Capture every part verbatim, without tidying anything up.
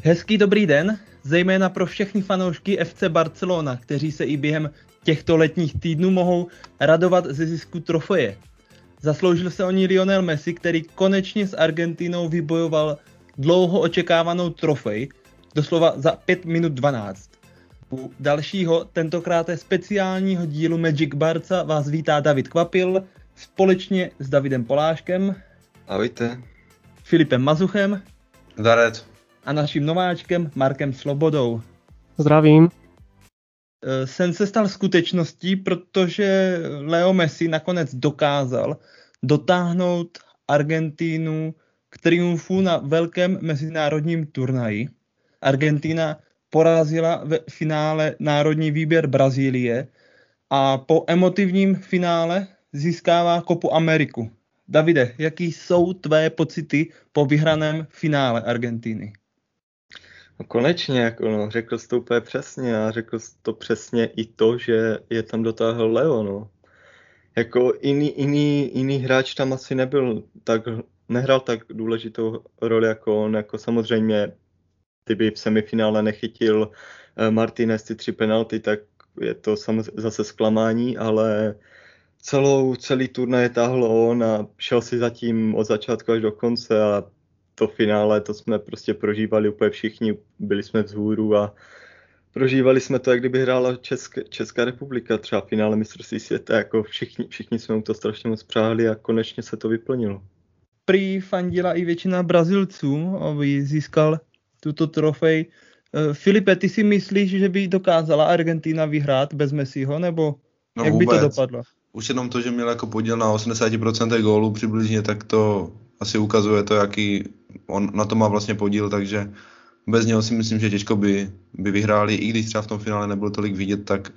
Hezký dobrý den, zejména pro všechny fanoušky F C Barcelona, kteří se i během těchto letních týdnů mohou radovat ze zisku trofeje. Zasloužil se o ní Lionel Messi, který konečně s Argentinou vybojoval dlouho očekávanou trofej, doslova za pět minut dvanáct. U dalšího, tentokrát speciálního dílu Magic Barca vás vítá David Kvapil společně s Davidem Poláškem. Ahojte. Filipem Mazuchem. Zdarec. A naším nováčkem Markem Slobodou. Zdravím. Sen se stal skutečností, protože Leo Messi nakonec dokázal dotáhnout Argentínu k triumfu na velkém mezinárodním turnaji. Argentina porazila ve finále národní výběr Brazílie a po emotivním finále získává Copu Ameriku. Davide, jaký jsou tvé pocity po vyhraném finále Argentiny? No konečně, jako no, řekl jsi to úplně přesně a řekl jsi to přesně i to, že je tam dotáhl Leo. No. Jako jiný, jiný, jiný hráč tam asi nebyl, tak nehrál tak důležitou roli jako on, jako samozřejmě kdyby v semifinále nechytil Martinez ty tři penalty, tak je to samozřejmě zase zklamání, ale celou, celý turnaj táhl on a šel si zatím od začátku až do konce a to finále, to jsme prostě prožívali úplně všichni, byli jsme vzhůru a prožívali jsme to, jak kdyby hrála Česk- Česká republika, třeba finále mistrovství světa, jako všichni, všichni jsme mu to strašně moc přáli a konečně se to vyplnilo. Prý fandila i většina Brazilců, aby získal tuto trofej. Filipe, ty si myslíš, že by dokázala Argentina vyhrát bez Messiho, nebo no jak vůbec by to dopadlo? Už jenom to, že měl jako podíl na osmdesát procent gólů přibližně, tak to asi ukazuje to, jaký on na to má vlastně podíl, takže bez něho si myslím, že těžko by, by vyhráli, i když třeba v tom finále nebyl tolik vidět, tak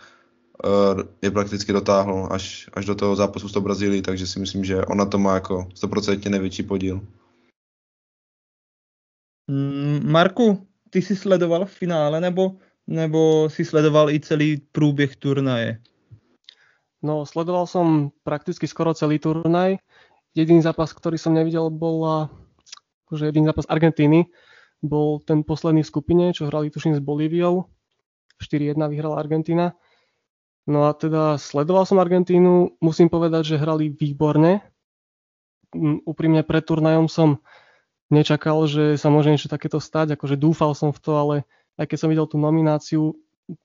uh, je prakticky dotáhl až, až do toho zápasu s tou Brazílií, takže si myslím, že on na to má jako sto procent největší podíl. Marku, ty jsi sledoval finále, nebo, nebo jsi sledoval i celý průběh turnaje? No, sledoval som prakticky skoro celý turnaj. Jediný zápas, ktorý som nevidel, bol akože jediný zápas Argentíny. Bol ten posledný v skupine, čo hrali tuším s Bolíviou. čtyři jedna vyhrala Argentína. No a teda sledoval som Argentínu. Musím povedať, že hrali výborne. Úprimne pred turnajom som nečakal, že sa môže niečo takéto stať. Akože dúfal som v to, ale aj keď som videl tú nomináciu,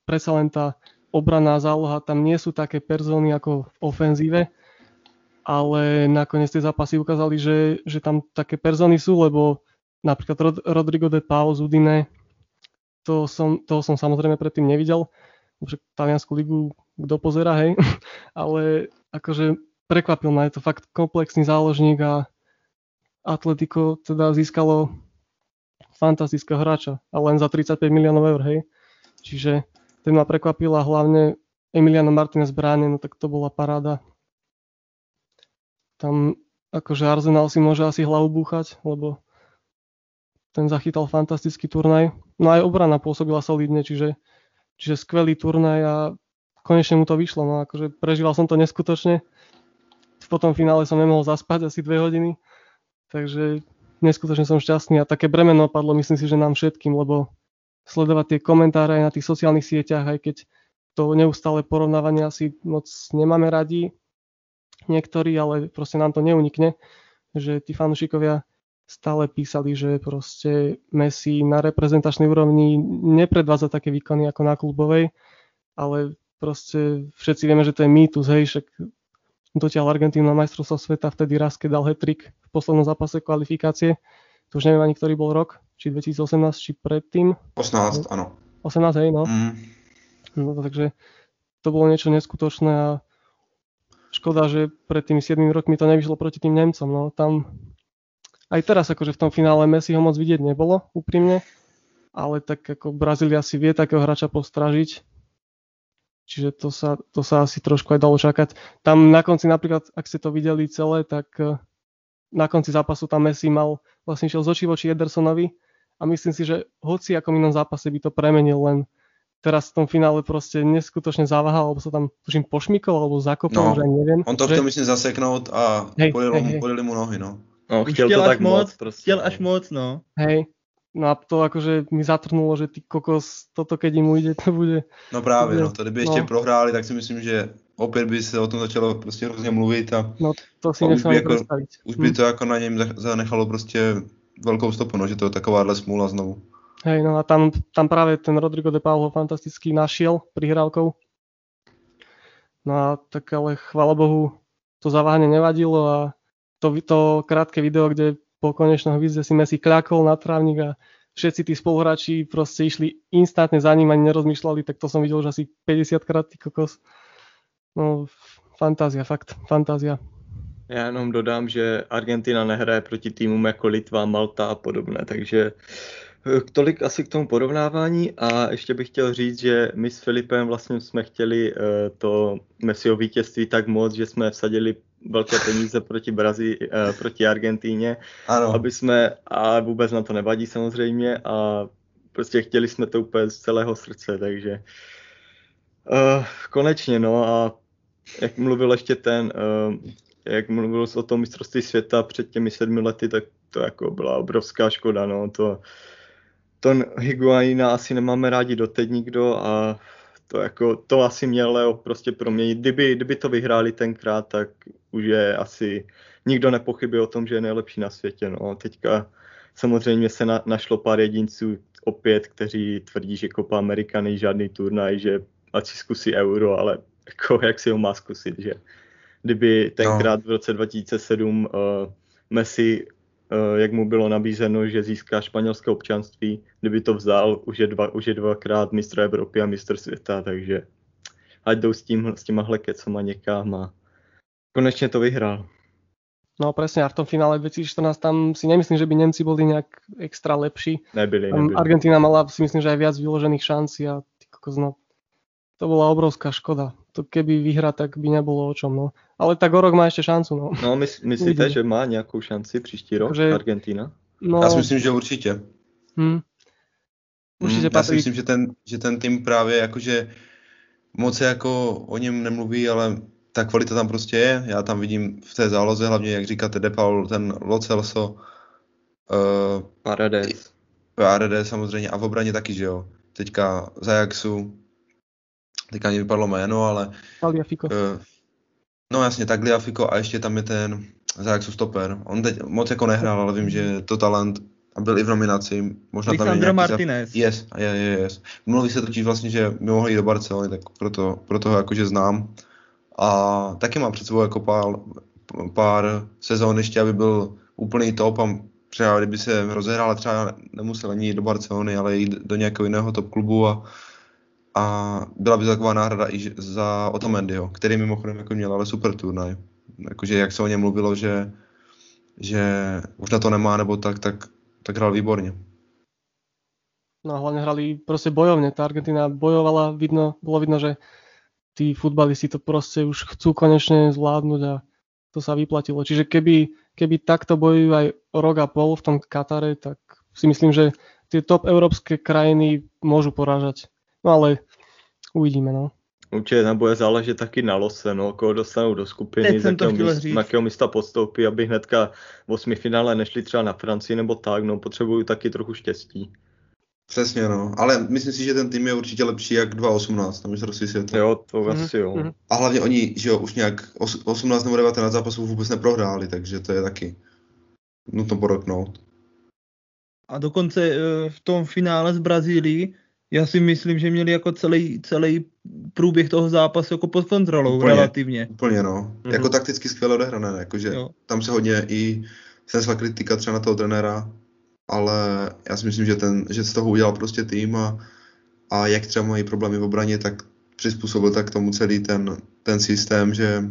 predsa len tá obranná záloha, tam nie sú také persóny ako v ofenzíve, ale nakoniec tie zápasy ukázali, že, že tam také persóny sú, lebo napríklad Rod- Rodrigo De Paul z Udine, to som, toho som samozrejme predtým nevidel, že taliansku ligu kto pozera, hej, ale akože prekvapil ma, je to fakt komplexný záložník a Atletico teda získalo fantastického hráča, ale len za tridsaťpäť miliónov eur, hej, čiže ten ma prekvapila, hlavne Emiliano Martinez bráne, no tak to bola paráda. Tam akože Arsenal si môže asi hlavu búchať, lebo ten zachytal fantastický turnaj. No aj obrana pôsobila solidne, čiže, čiže skvelý turnaj a konečne mu to vyšlo. No akože prežíval som to neskutočne. V potom finále som nemohol zaspať asi dve hodiny, takže neskutočne som šťastný a také bremeno padlo, myslím si, že nám všetkým, lebo sledovať tie komentáre aj na tých sociálnych sieťach, aj keď to neustále porovnávanie asi moc nemáme radi niektorí, ale proste nám to neunikne, že tí fanúšikovia stále písali, že proste Messi na reprezentačnej úrovni nepredvádza také výkony ako na klubovej, ale proste všetci vieme, že to je mýtus, hej, však dotiaľ Argentínu na majstrovstvo sveta vtedy raz, keď dal hat-trick v poslednom zápase kvalifikácie, to už neviem ani, ktorý bol rok, či dvetisíc osemnásť, či predtým. osemnásť, áno. osemnásť, hej, no. Mm. No takže to bolo niečo neskutočné a škoda, že pred tými siedmimi rokmi to nevyšlo proti tým Nemcom, no tam aj teraz akože v tom finále Messi ho moc vidieť nebolo, úprimne, ale tak ako Brazília si vie takého hráča postražiť, čiže to sa, to sa asi trošku aj dalo čakať. Tam na konci napríklad, ak ste to videli celé, tak na konci zápasu tam Messi mal, vlastne šiel z očí voči Edersonovi a myslím si, že hoci ako v inom zápase by to premenil, len teraz v tom finále proste neskutočne zaváhal, alebo sa tam tuším pošmikol, alebo zakopal, no, že neviem. On to že... chtěl myslím zaseknout a podili mu nohy, no. No chtěl, chtěl to tak moc, moc prostě. Chtěl až moc, no. Hej, No a to akože mi zatrnulo, že ty kokos, toto keď im ujde, to bude... No právě, no, to kdyby ještě no. prohráli, tak si myslím, že opět by se o tom začalo prostě hrozně mluvit a... No to si nechám jako, představit. Už by to jako na něm zanechalo prostě velkou stopu, no, že to je takováhle smůla znovu. Hej, no a tam, tam právě ten Rodrigo De Paul ho fantasticky našiel prihrávkou. No a tak ale chvála bohu, to zaváhne nevadilo a to, to krátké video, kde po konečnom vízde si Messi kľakol na trávnik a všetci tí spoluhráči proste išli instantne za ním, ani nerozmýšľali, tak to som videl už asi päťdesiatkrát, ty kokos. No, fantázia, fakt, fantázia. Já jenom dodám, že Argentina nehraje proti týmům jako Litva, Malta a podobné, takže tolik asi k tomu porovnávání a ještě bych chtěl říct, že my s Filipem vlastně jsme chtěli to Messiho vítězství tak moc, že jsme vsadili velké peníze proti Brazí, proti Argentíně, ano. aby jsme, a vůbec na to nevadí samozřejmě a prostě chtěli jsme to úplně z celého srdce, takže uh, konečně no a jak mluvil ještě ten, uh, jak mluvil o tom mistrovství světa před těmi sedmi lety, tak to jako byla obrovská škoda, no to Ton Higuaína asi nemáme rádi doteď nikdo a to, jako, to asi mělo prostě proměnit. Kdyby, kdyby to vyhráli tenkrát, tak už je asi nikdo nepochybuje o tom, že je nejlepší na světě. No. Teďka samozřejmě se na, našlo pár jedinců opět, kteří tvrdí, že Copa America není žádný turnaj, že ať si zkusí euro, ale jako, jak si ho má zkusit, že kdyby tenkrát v roce dva tisíce sedm uh, Messi jak mu bylo nabízeno, že získá španělské občanství, kdyby to vzal, už je, dva, už je dvakrát mistr Evropy a mistr světa, takže ať jdou s, tím, s těma hlekecoma někam a konečně to vyhrál. No presne, a v tom finále dvetisícštrnásť tam si nemyslím, že by Němci byli nějak extra lepší. Nebyli, nebyli. Argentina mala si myslím, že aj viac vyložených šancí a ty kokos, no, to byla obrovská škoda. To keby vyhra, tak by nebylo o čom, no. Ale tak o rok má ještě šancu, no. No, mys- myslíte, že má nějakou šanci příští rok že... Argentina? No... Já si myslím, že určitě. Hmm. Určitě hmm, já si myslím, že ten, že ten tým právě jakože moc se jako o něm nemluví, ale ta kvalita tam prostě je. Já tam vidím v té záloze, hlavně jak říkáte De Paul, ten Lo Celso. Uh, Paredes. Paredes samozřejmě a v obraně taky, že jo. Teďka z Ajaxu. Teďka mi vypadlo jméno, ale... Tagliafico. Uh, no jasně, Tagliafico a ještě tam je ten Ajaxův stoper. On teď moc jako nehrál, ale vím, že je to talent a byl i v nominaci. Možná tam je nějaký... Martinez. Yes, yes, yes. Mluví se totiž vlastně, že by mohl jít do Barcelony, tak proto, proto ho jakože znám. A taky má před sebou jako pár, pár sezón ještě, aby byl úplný top a třeba kdyby se rozehrál, třeba nemusel ani jít do Barcelony, ale jít do nějakého jiného top klubu a A byla by taková náhrada i za Otamendiho, který mimochodem jako měl ale super turnaj. Jakože jak se o něm mluvilo, že, že už na to nemá nebo tak, tak, tak hrál výborně. No a hlavně hrali prostě bojovně, ta Argentina bojovala, vidno, bylo vidno, že tí futbalisti to prostě už chcú konečně zvládnout a to sa vyplatilo. Čiže keby, keby takto bojujú aj rok a pol v tom Katare, tak si myslím, že tie top európske krajiny môžu porážať. No ale uvidíme, no. Určitě tam bude záležet taky na lose, no, koho dostanou do skupiny, na jakého místa postoupí, aby hnedka v osmi finále nešli třeba na Francii nebo tak, no, potřebují taky trochu štěstí. Přesně, no, ale myslím si, že ten tým je určitě lepší jak dva tisíce osmnáct, tam myslím si světlo. Jo, to mm-hmm. asi jo. Mm-hmm. A hlavně oni, že jo, už nějak osmnáct nebo devatenáct zápasů vůbec neprohráli, takže to je taky nutno podotknout. A dokonce v tom finále z Brazílii, já si myslím, že měli jako celý, celý průběh toho zápasu jako pod kontrolou úplně, relativně. Úplně no. Mm-hmm. Jako takticky skvěle odehrané, jakože jo. Tam se hodně i snesla kritika třeba na toho trenéra, ale já si myslím, že, ten, že z toho udělal prostě tým a, a jak třeba mají problémy v obraně, tak přizpůsobil tak tomu celý ten, ten systém, že,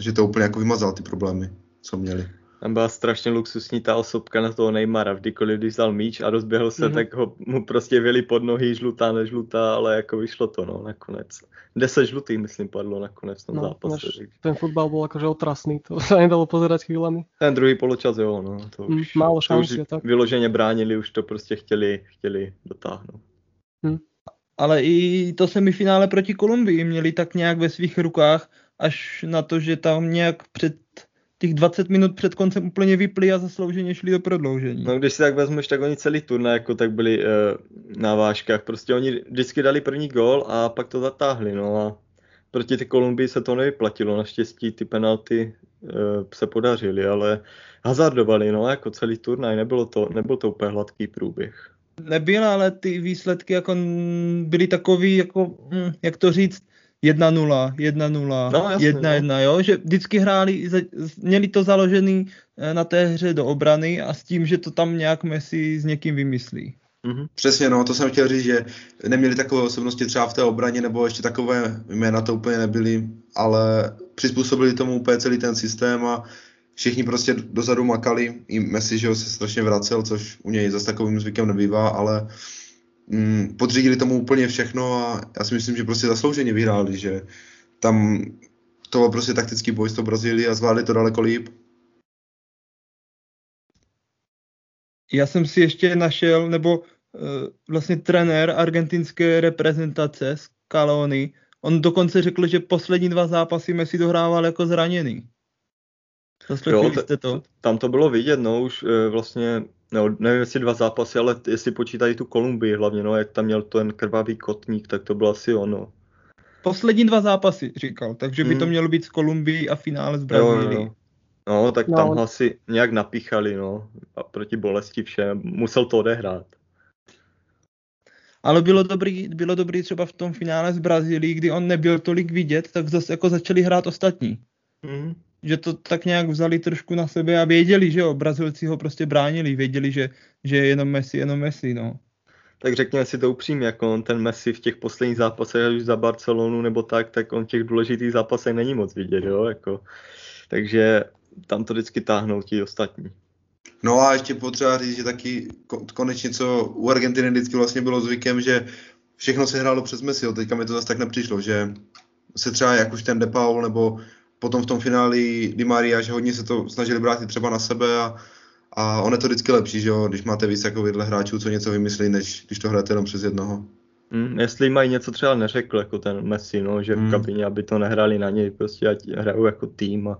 že to úplně jako vymazal ty problémy, co měli. Tam byla strašně luxusní ta osobka na toho Neymara, kdykoliv když vzal míč a rozběhl se, mm-hmm. tak ho mu prostě vyli pod nohy, žlutá, nežlutá, ale jako vyšlo to, no, nakonec. deset žlutých, myslím, padlo nakonec v tom no, zápase. Ten fotbal byl jakože otrasný, to se nedalo pozerať chvílami. Ten druhý poločas, jo, no, to už, mm, málo šanci, to už tak. Vyloženě bránili, už to prostě chtěli, chtěli dotáhnout. Mm. Ale i to semifinále proti Kolumbii měli tak nějak ve svých rukách, až na to, že tam nějak před těch dvacet minut před koncem úplně vypli a zaslouženě šli do prodloužení. No když si tak vezmeš, tak oni celý turnaj jako tak byli e, na vážkách. Prostě oni vždycky dali první gól a pak to zatáhli, no a proti té Kolumbii se to nevyplatilo. Naštěstí ty penalty e, se podařily, ale hazardovali, no jako celý turnaj, nebylo to, nebyl to úplně hladký průběh. Nebyl, ale ty výsledky jako byly takový, jako, jak to říct, jedna nula, jedna nula, no, jasný, jedna jedna, jo? Že vždycky hráli, měli to založený na té hře do obrany a s tím, že to tam nějak Messi s někým vymyslí. Mm-hmm. Přesně, no, to jsem chtěl říct, že neměli takové osobnosti třeba v té obraně, nebo ještě takové jména to úplně nebyly, ale přizpůsobili tomu úplně celý ten systém a všichni prostě dozadu makali, i Messi, že ho se strašně vracel, což u něj zase takovým zvykem nebývá, ale mm, podřídili tomu úplně všechno a já si myslím, že prostě zaslouženě vyhráli, že tam to byl prostě taktický boj s tou Brazílií a zvládli to daleko líp. Já jsem si ještě našel, nebo vlastně trenér argentinské reprezentace Scaloni, on dokonce řekl, že poslední dva zápasy Messi dohrával jako zraněný. Jo, t- to? Tam to bylo vidět, no už e, vlastně, no, nevím jestli dva zápasy, ale t- jestli počítají tu Kolumbii hlavně, no jak tam měl ten krvavý kotník, tak to bylo asi ono. Poslední dva zápasy říkal, takže by mm. to mělo být z Kolumbii a finále z Brazílii. No, no tak no. Tam asi nějak napíchali, no, a proti bolesti všem, musel to odehrát. Ale bylo dobrý, bylo dobrý třeba v tom finále z Brazílii, kdy on nebyl tolik vidět, tak zase jako začali hrát ostatní. Mm. Že to tak nějak vzali trošku na sebe a věděli, že jo, Brazilci ho prostě bránili, věděli, že, že jenom Messi, jenom Messi, no. Tak řekněme si to upřímně, jako on ten Messi v těch posledních zápasech, už za Barcelonu nebo tak, tak on v těch důležitých zápasech není moc vidět, jo, jako. Takže tam to vždycky táhnou ti ostatní. No a ještě potřeba říct, že taky konečně, co u Argentiny vždycky vlastně bylo zvykem, že všechno se hrálo přes Messi, teďka mi to zase tak nepřišlo, že se třeba jak už ten De Paul nebo potom v tom fináli Di Maria, že hodně se to snažili brát i třeba na sebe a, a on je to vždycky lepší, že jo, když máte víc takovýhle hráčů, co něco vymyslí, než když to hrajete jenom přes jednoho. Mm, jestli mají něco třeba neřekl jako ten Messi, no, že mm. v kabině, aby to nehráli na něj, prostě ať hrajou jako tým a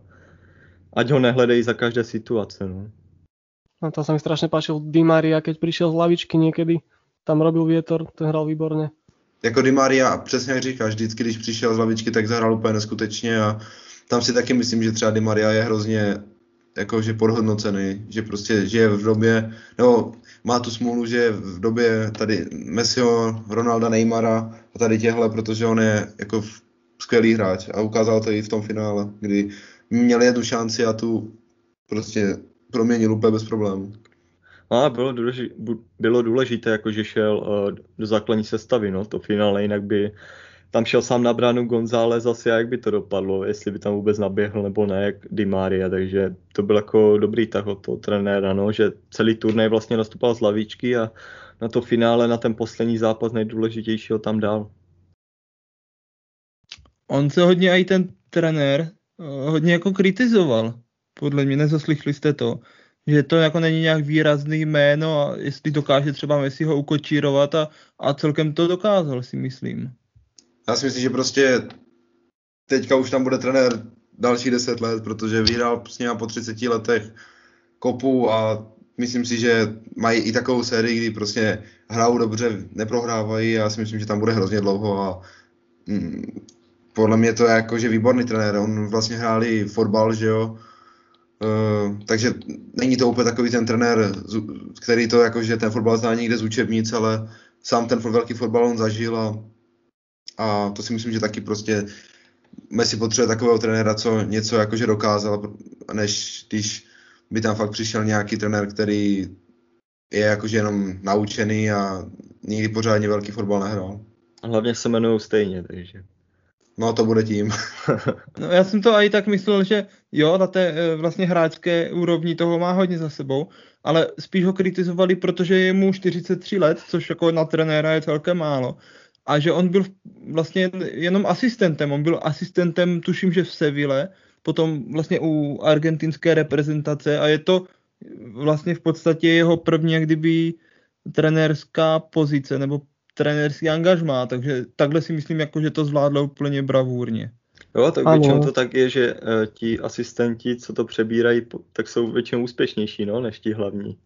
ať ho nehledají za každé situace, no. No to se mi strašně páčil Di Maria, keď přišel z lavičky někdy, tam robil vietor, ten hral výborně. Jako Di Maria, přesně jak říkáš, vždycky když přišel z lavičky, tak zahrál úplně neskutečně a tam si taky myslím, že třeba Di Maria je hrozně jakože podhodnocený, že prostě žije v době, no má tu smůlu, že v době tady Messiho, Ronalda, Neymara a tady těhle, protože on je jako skvělý hráč a ukázal to i v tom finále, kdy měl jednu šanci a tu prostě proměnil úplně bez problémů. A bylo důležité, bylo důležité jako že šel do základní sestavy, no to finále, jinak by tam šel sám na bránu González asi a jak by to dopadlo, jestli by tam vůbec naběhl nebo ne, jak Di Maria, takže to byl jako dobrý tah od toho trenéra, no, že celý turnaj vlastně nastupal z lavičky a na to finále, na ten poslední zápas nejdůležitějšího tam dal. On se hodně i ten trenér hodně jako kritizoval, podle mě nezaslyšeli jste to, že to jako není nějak výrazný jméno a jestli dokáže třeba Messi ho ukočírovat a, a celkem to dokázal, si myslím. Já si myslím, že prostě teďka už tam bude trenér další deset let, protože vyhrál s ním po třiceti letech kopu a myslím si, že mají i takovou sérii, kdy prostě hrajou dobře, neprohrávají a já si myslím, že tam bude hrozně dlouho a mm, podle mě to je jakože výborný trenér, on vlastně hrál i fotbal, že jo, e, takže není to úplně takový ten trenér, který to jakože ten fotbal zná někde z učebnic, ale sám ten velký fotbal on zažil a A to si myslím, že taky prostě Messi potřebuje takového trenéra, co něco jakože dokázal, než když by tam fakt přišel nějaký trenér, který je jakože jenom naučený a nikdy pořádně velký fotbal nehrál. Hlavně se jmenují stejně, takže. No to bude tím. No já jsem to i tak myslel, že jo, na té vlastně hráčské úrovni toho má hodně za sebou, ale spíš ho kritizovali, protože je mu čtyřicet tři let, což jako na trenéra je celkem málo. A že on byl vlastně jenom asistentem, on byl asistentem, tuším, že v Seville, potom vlastně u argentinské reprezentace a je to vlastně v podstatě jeho první jak kdyby trenérská pozice nebo trenérský angažmá, takže takhle si myslím, jako, že to zvládlo úplně bravůrně. Jo, tak ano. Většinou to tak je, že uh, ti asistenti, co to přebírají, tak jsou většinou úspěšnější, no, než ti hlavní.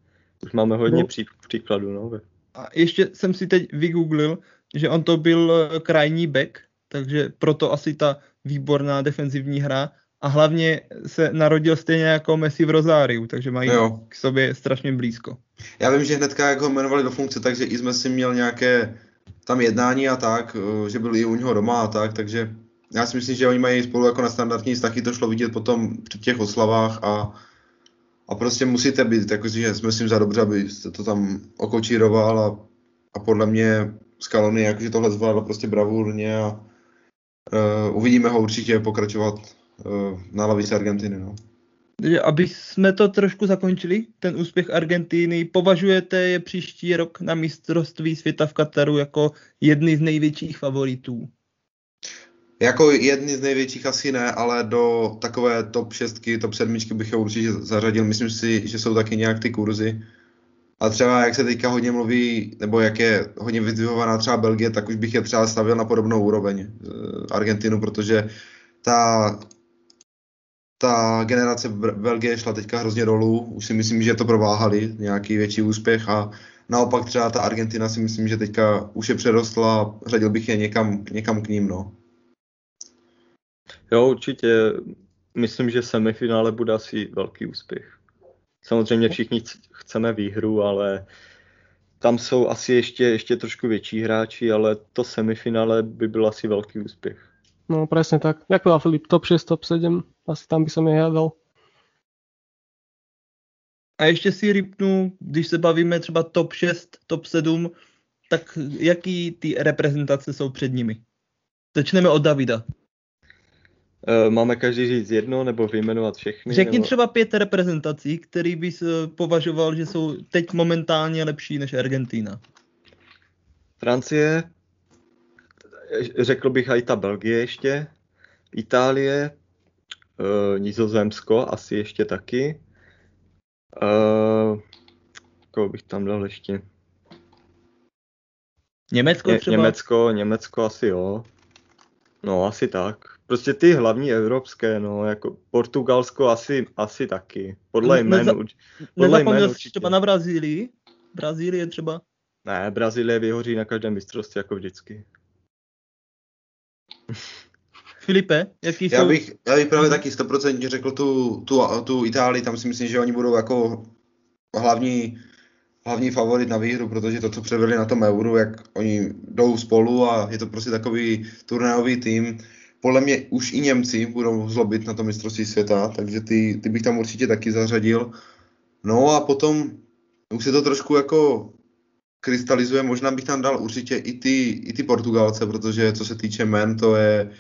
Už máme hodně no. pří, příkladů, no. A ještě jsem si teď vygooglil, že on to byl krajní back, takže proto asi ta výborná defenzivní hra a hlavně se narodil stejně jako Messi v Rosáriu, takže mají jo. k sobě strašně blízko. Já vím, že hnedka jak ho jmenovali do funkce, takže i jsme si měl nějaké tam jednání a tak, že byl i u něho doma a tak, takže já si myslím, že oni mají spolu jako na standardní, taky to šlo vidět potom při těch oslavách a, a prostě musíte být, jakože jsme si za dobře, abyste to tam okočíroval a, a podle mě Scaloni jakože tohle zvládlo prostě bravurně a uh, uvidíme ho určitě pokračovat uh, na lavici Argentiny. No. Aby jsme to trošku zakončili, ten úspěch Argentiny, považujete je příští rok na mistrovství světa v Kataru jako jedny z největších favoritů? Jako jedny z největších asi ne, ale do takové top šestky, top sedmičky bych je určitě zařadil. Myslím si, že jsou taky nějak ty kurzy. A třeba jak se teďka hodně mluví, nebo jak je hodně vyzdvihovaná třeba Belgie, tak už bych je třeba stavil na podobnou úroveň Argentinu, protože ta, ta generace Belgie šla teďka hrozně dolů. Už si myslím, že to prováhali, nějaký větší úspěch a naopak třeba ta Argentina si myslím, že teďka už je přerostla, řadil bych je někam, někam k ním, no. Jo, určitě. Myslím, že semifinále bude asi velký úspěch. Samozřejmě všichni chceme výhru, ale tam jsou asi ještě, ještě trošku větší hráči, ale to semifinále by byl asi velký úspěch. No, presne tak. Jak byla Filip, top šest, top sedm, asi tam by som je hádal. A ještě si rypnu, když se bavíme třeba top šest, top sedm, tak jaký ty reprezentace jsou před nimi? Začneme od Davida. Máme každý říct jedno, nebo vyjmenovat všechny? Řekni nebo... třeba pět reprezentací, který bys považoval, že jsou teď momentálně lepší než Argentina. Francie, řekl bych i ta Belgie ještě, Itálie, e, Nizozemsko asi ještě taky. E, koho bych tam dal ještě? Německo Ně, třeba? Německo, Německo asi jo. No asi tak. Prostě ty hlavní evropské, no, jako Portugalsko asi, asi taky. Podle jménu určitě. Nezapomněl jsi třeba na Brazílii? Brazílie třeba? Ne, Brazílie vyhoří na každém mistrovství, jako vždycky. Filipe, jaký já jsou? Bych, já bych právě taky sto procent řekl tu, tu, tu Itálii, tam si myslím, že oni budou jako hlavní, hlavní favorit na výhru, protože to, co předvedli na tom euru, jak oni jdou spolu a je to prostě takový turnajový tým. Podle mě už i Němci budou zlobit na to mistrovství světa, takže ty, ty bych tam určitě taky zařadil. No a potom už se to trošku jako krystalizuje, možná bych tam dal určitě i ty, i ty Portugalce, protože co se týče men, to je,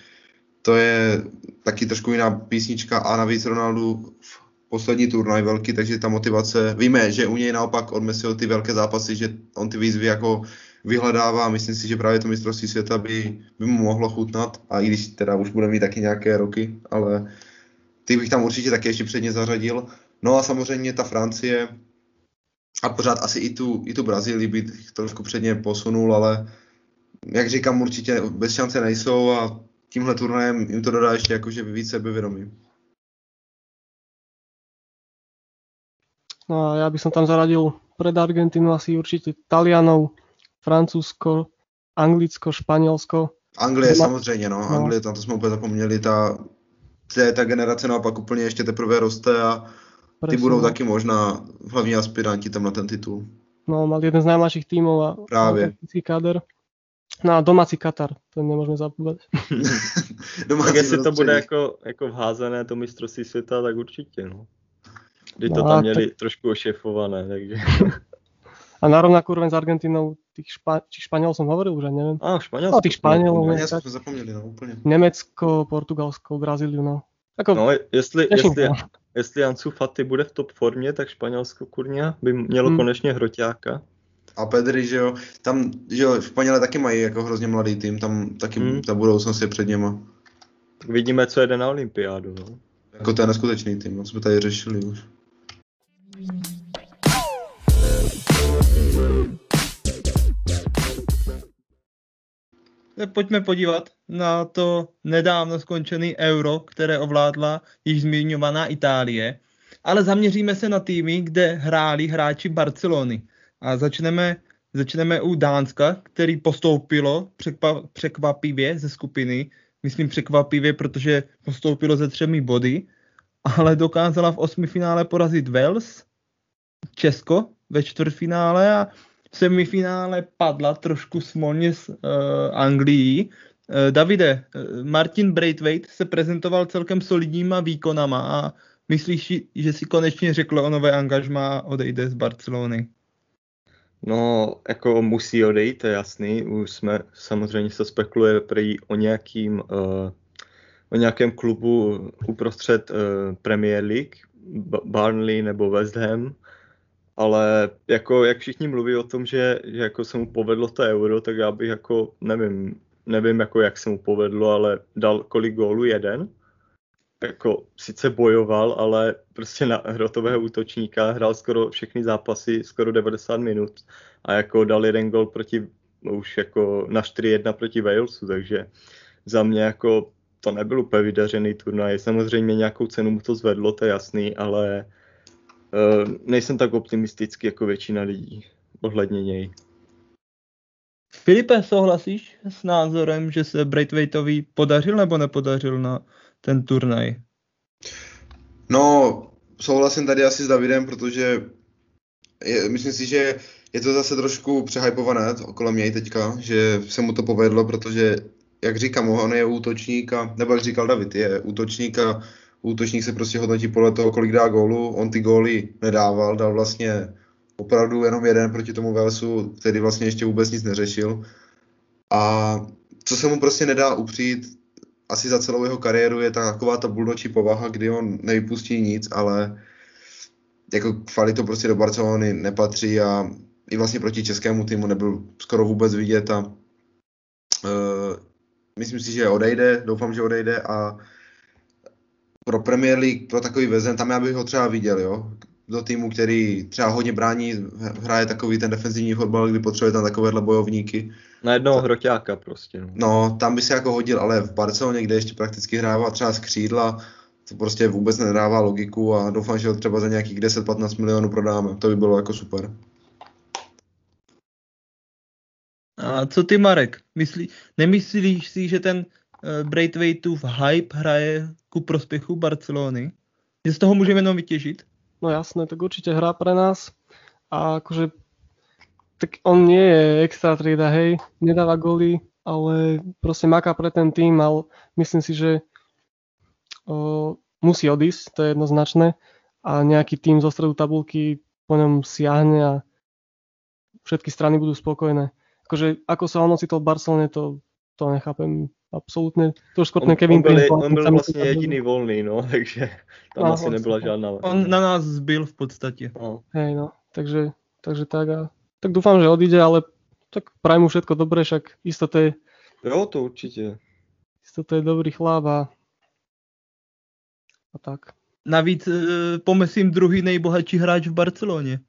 to je taky trošku jiná písnička a navíc Ronaldu v poslední turnaj velký, takže ta motivace, víme, že u něj naopak od Messiho ty velké zápasy, že on ty výzvy jako vyhledává, myslím si, že právě to mistrovství světa by, by mu mohlo chutnat, a i když teda už bude mít taky nějaké roky, ale ty bych tam určitě taky ještě předně zařadil. No a samozřejmě ta Francie a pořád asi i tu, i tu Brazílii bych trošku předně posunul, ale jak říkám, určitě bez šance nejsou a tímhle turnajem jim to dodá ještě jakože víc sebevědomí. No a já bych som tam zaradil pred Argentinu asi určitě Talianov, Francúzsko, Anglicko, Španělsko. Anglie samozřejmě, no. no. Anglie, tam to jsme úplně zapomněli. Ta, ta generace naopak no, úplně ještě teprve roste a ty Prečo, budou no. taky možná hlavní aspiranti tam na ten titul. No, mal jeden z najmladších týmov a právě. Kader. No a domácí Katar, to nemůžeme zapomínat. Tak jestli to bude jako, jako vházené to mistrovství světa, tak určitě, no. Kdy no, to tam měli tak... trošku ošefované, takže... A narovná kurven s Argentinou, tých špa, či Španěl som hovoril už, neviem. Á, Španěl. No, tých Španělů. Ja som zapomněli, no, úplně. Německo, Portugalsko, Brazíliu, no. Ako, no, jestli, jestli, jestli Ansu Fati bude v top formě, tak Španělsko, kurňa, by mělo hmm. konečně hroťáka. A Pedri, že jo, tam, že jo, Španělé taky mají jako hrozně mladý tým, tam taky hmm. ta budoucnost je před něma. Tak vidíme, co jede na olympiádu, no. Jako to je neskutečný tým, no, jsme tady řešili už. Pojďme podívat na to nedávno skončený euro, které ovládla již zmiňovaná Itálie. Ale zaměříme se na týmy, kde hráli hráči Barcelony. A začneme, začneme u Dánska, který postoupilo překpa, překvapivě ze skupiny. Myslím překvapivě, protože postoupilo ze třemi body. Ale dokázala v osmi finále porazit Wales, Česko ve čtvrtfinále a v semifinále padla trošku smolně s uh, Anglií. Uh, Davide, uh, Martin Braithwaite se prezentoval celkem solidníma výkonama a myslíš, že si konečně řekl o nové angažmá a odejde z Barcelony? No, jako musí odejít, to je jasný. Už jsme, samozřejmě se spekuluje prý o nějakým, uh, o nějakém klubu uprostřed uh, Premier League, Burnley nebo West Ham. Ale jako, jak všichni mluví o tom, že, že jako se mu povedlo to euro, tak já bych jako, nevím, nevím jako, jak se mu povedlo, ale dal kolik gólů, jeden. Jako sice bojoval, ale prostě na hrotového útočníka hrál skoro všechny zápasy, skoro devadesát minut a jako dal jeden gól proti, už jako na čtyři jedna proti Walesu, takže za mě jako to nebyl úplně vydařený turnaj. Samozřejmě nějakou cenu mu to zvedlo, to je jasný, ale uh, nejsem tak optimistický jako většina lidí ohledně něj. Filipe, souhlasíš s názorem, že se Braithwaiteovi podařil nebo nepodařil na ten turnaj? No, souhlasím tady asi s Davidem, protože je, myslím si, že je to zase trošku přehypované okolo něj teďka, že se mu to povedlo, protože, jak říkám, on je útočník, a, nebo jak říkal David, je útočník a útočník se prostě hodnotí podle toho, kolik dá gólu. On ty góly nedával, dal vlastně opravdu jenom jeden proti tomu Walesu, který vlastně ještě vůbec nic neřešil. A co se mu prostě nedá upřít, asi za celou jeho kariéru, je taková ta buldočí povaha, kdy on nevypustí nic, ale jako kvalitu prostě do Barcelony nepatří a i vlastně proti českému týmu nebyl skoro vůbec vidět a uh, myslím si, že odejde, doufám, že odejde a pro Premier League, pro takový vezen, tam já bych ho třeba viděl, jo, do týmu, který třeba hodně brání, hraje takový ten defenzivní fotbal, kdy potřebuje tam takovéhle bojovníky. Na jednoho hroťáka prostě. No. no, tam by se jako hodil, ale v Barceloně, kde ještě prakticky hrává třeba z křídla, to prostě vůbec nedává logiku a doufám, že ho třeba za nějakých deset patnáct milionů prodáme. To by bylo jako super. A co ty, Marek? Myslí, nemyslíš si, že ten uh, Braithwaiteův hype hraje ku prospěchu Barcelony? Že z toho můžeme jenom vytěžit? No jasné, tak určite hrá pre nás a akože tak on nie je extra trieda, hej, nedáva góly, ale proste maká pre ten tým, ale myslím si, že o, musí odísť, to je jednoznačné a nejaký tým zo stredu tabulky po ňom siahne a všetky strany budú spokojné. Akože ako sa on ocitol v Barcelone, to, to nechápem absolutně. To už skutečně Kevin Prince. On, on byl vlastně jediný volný, no, takže tam no, asi nebyla žádná. On na nás zbyl v podstatě. No. Hej, no, takže, takže tak a tak doufám, že odjde, ale tak praj mu všetko dobré, však istoty je. Jo, to určitě. Istoty je dobrý chlap a, a tak. Navíc pomyslím druhý nejbohatší hráč v Barceloně.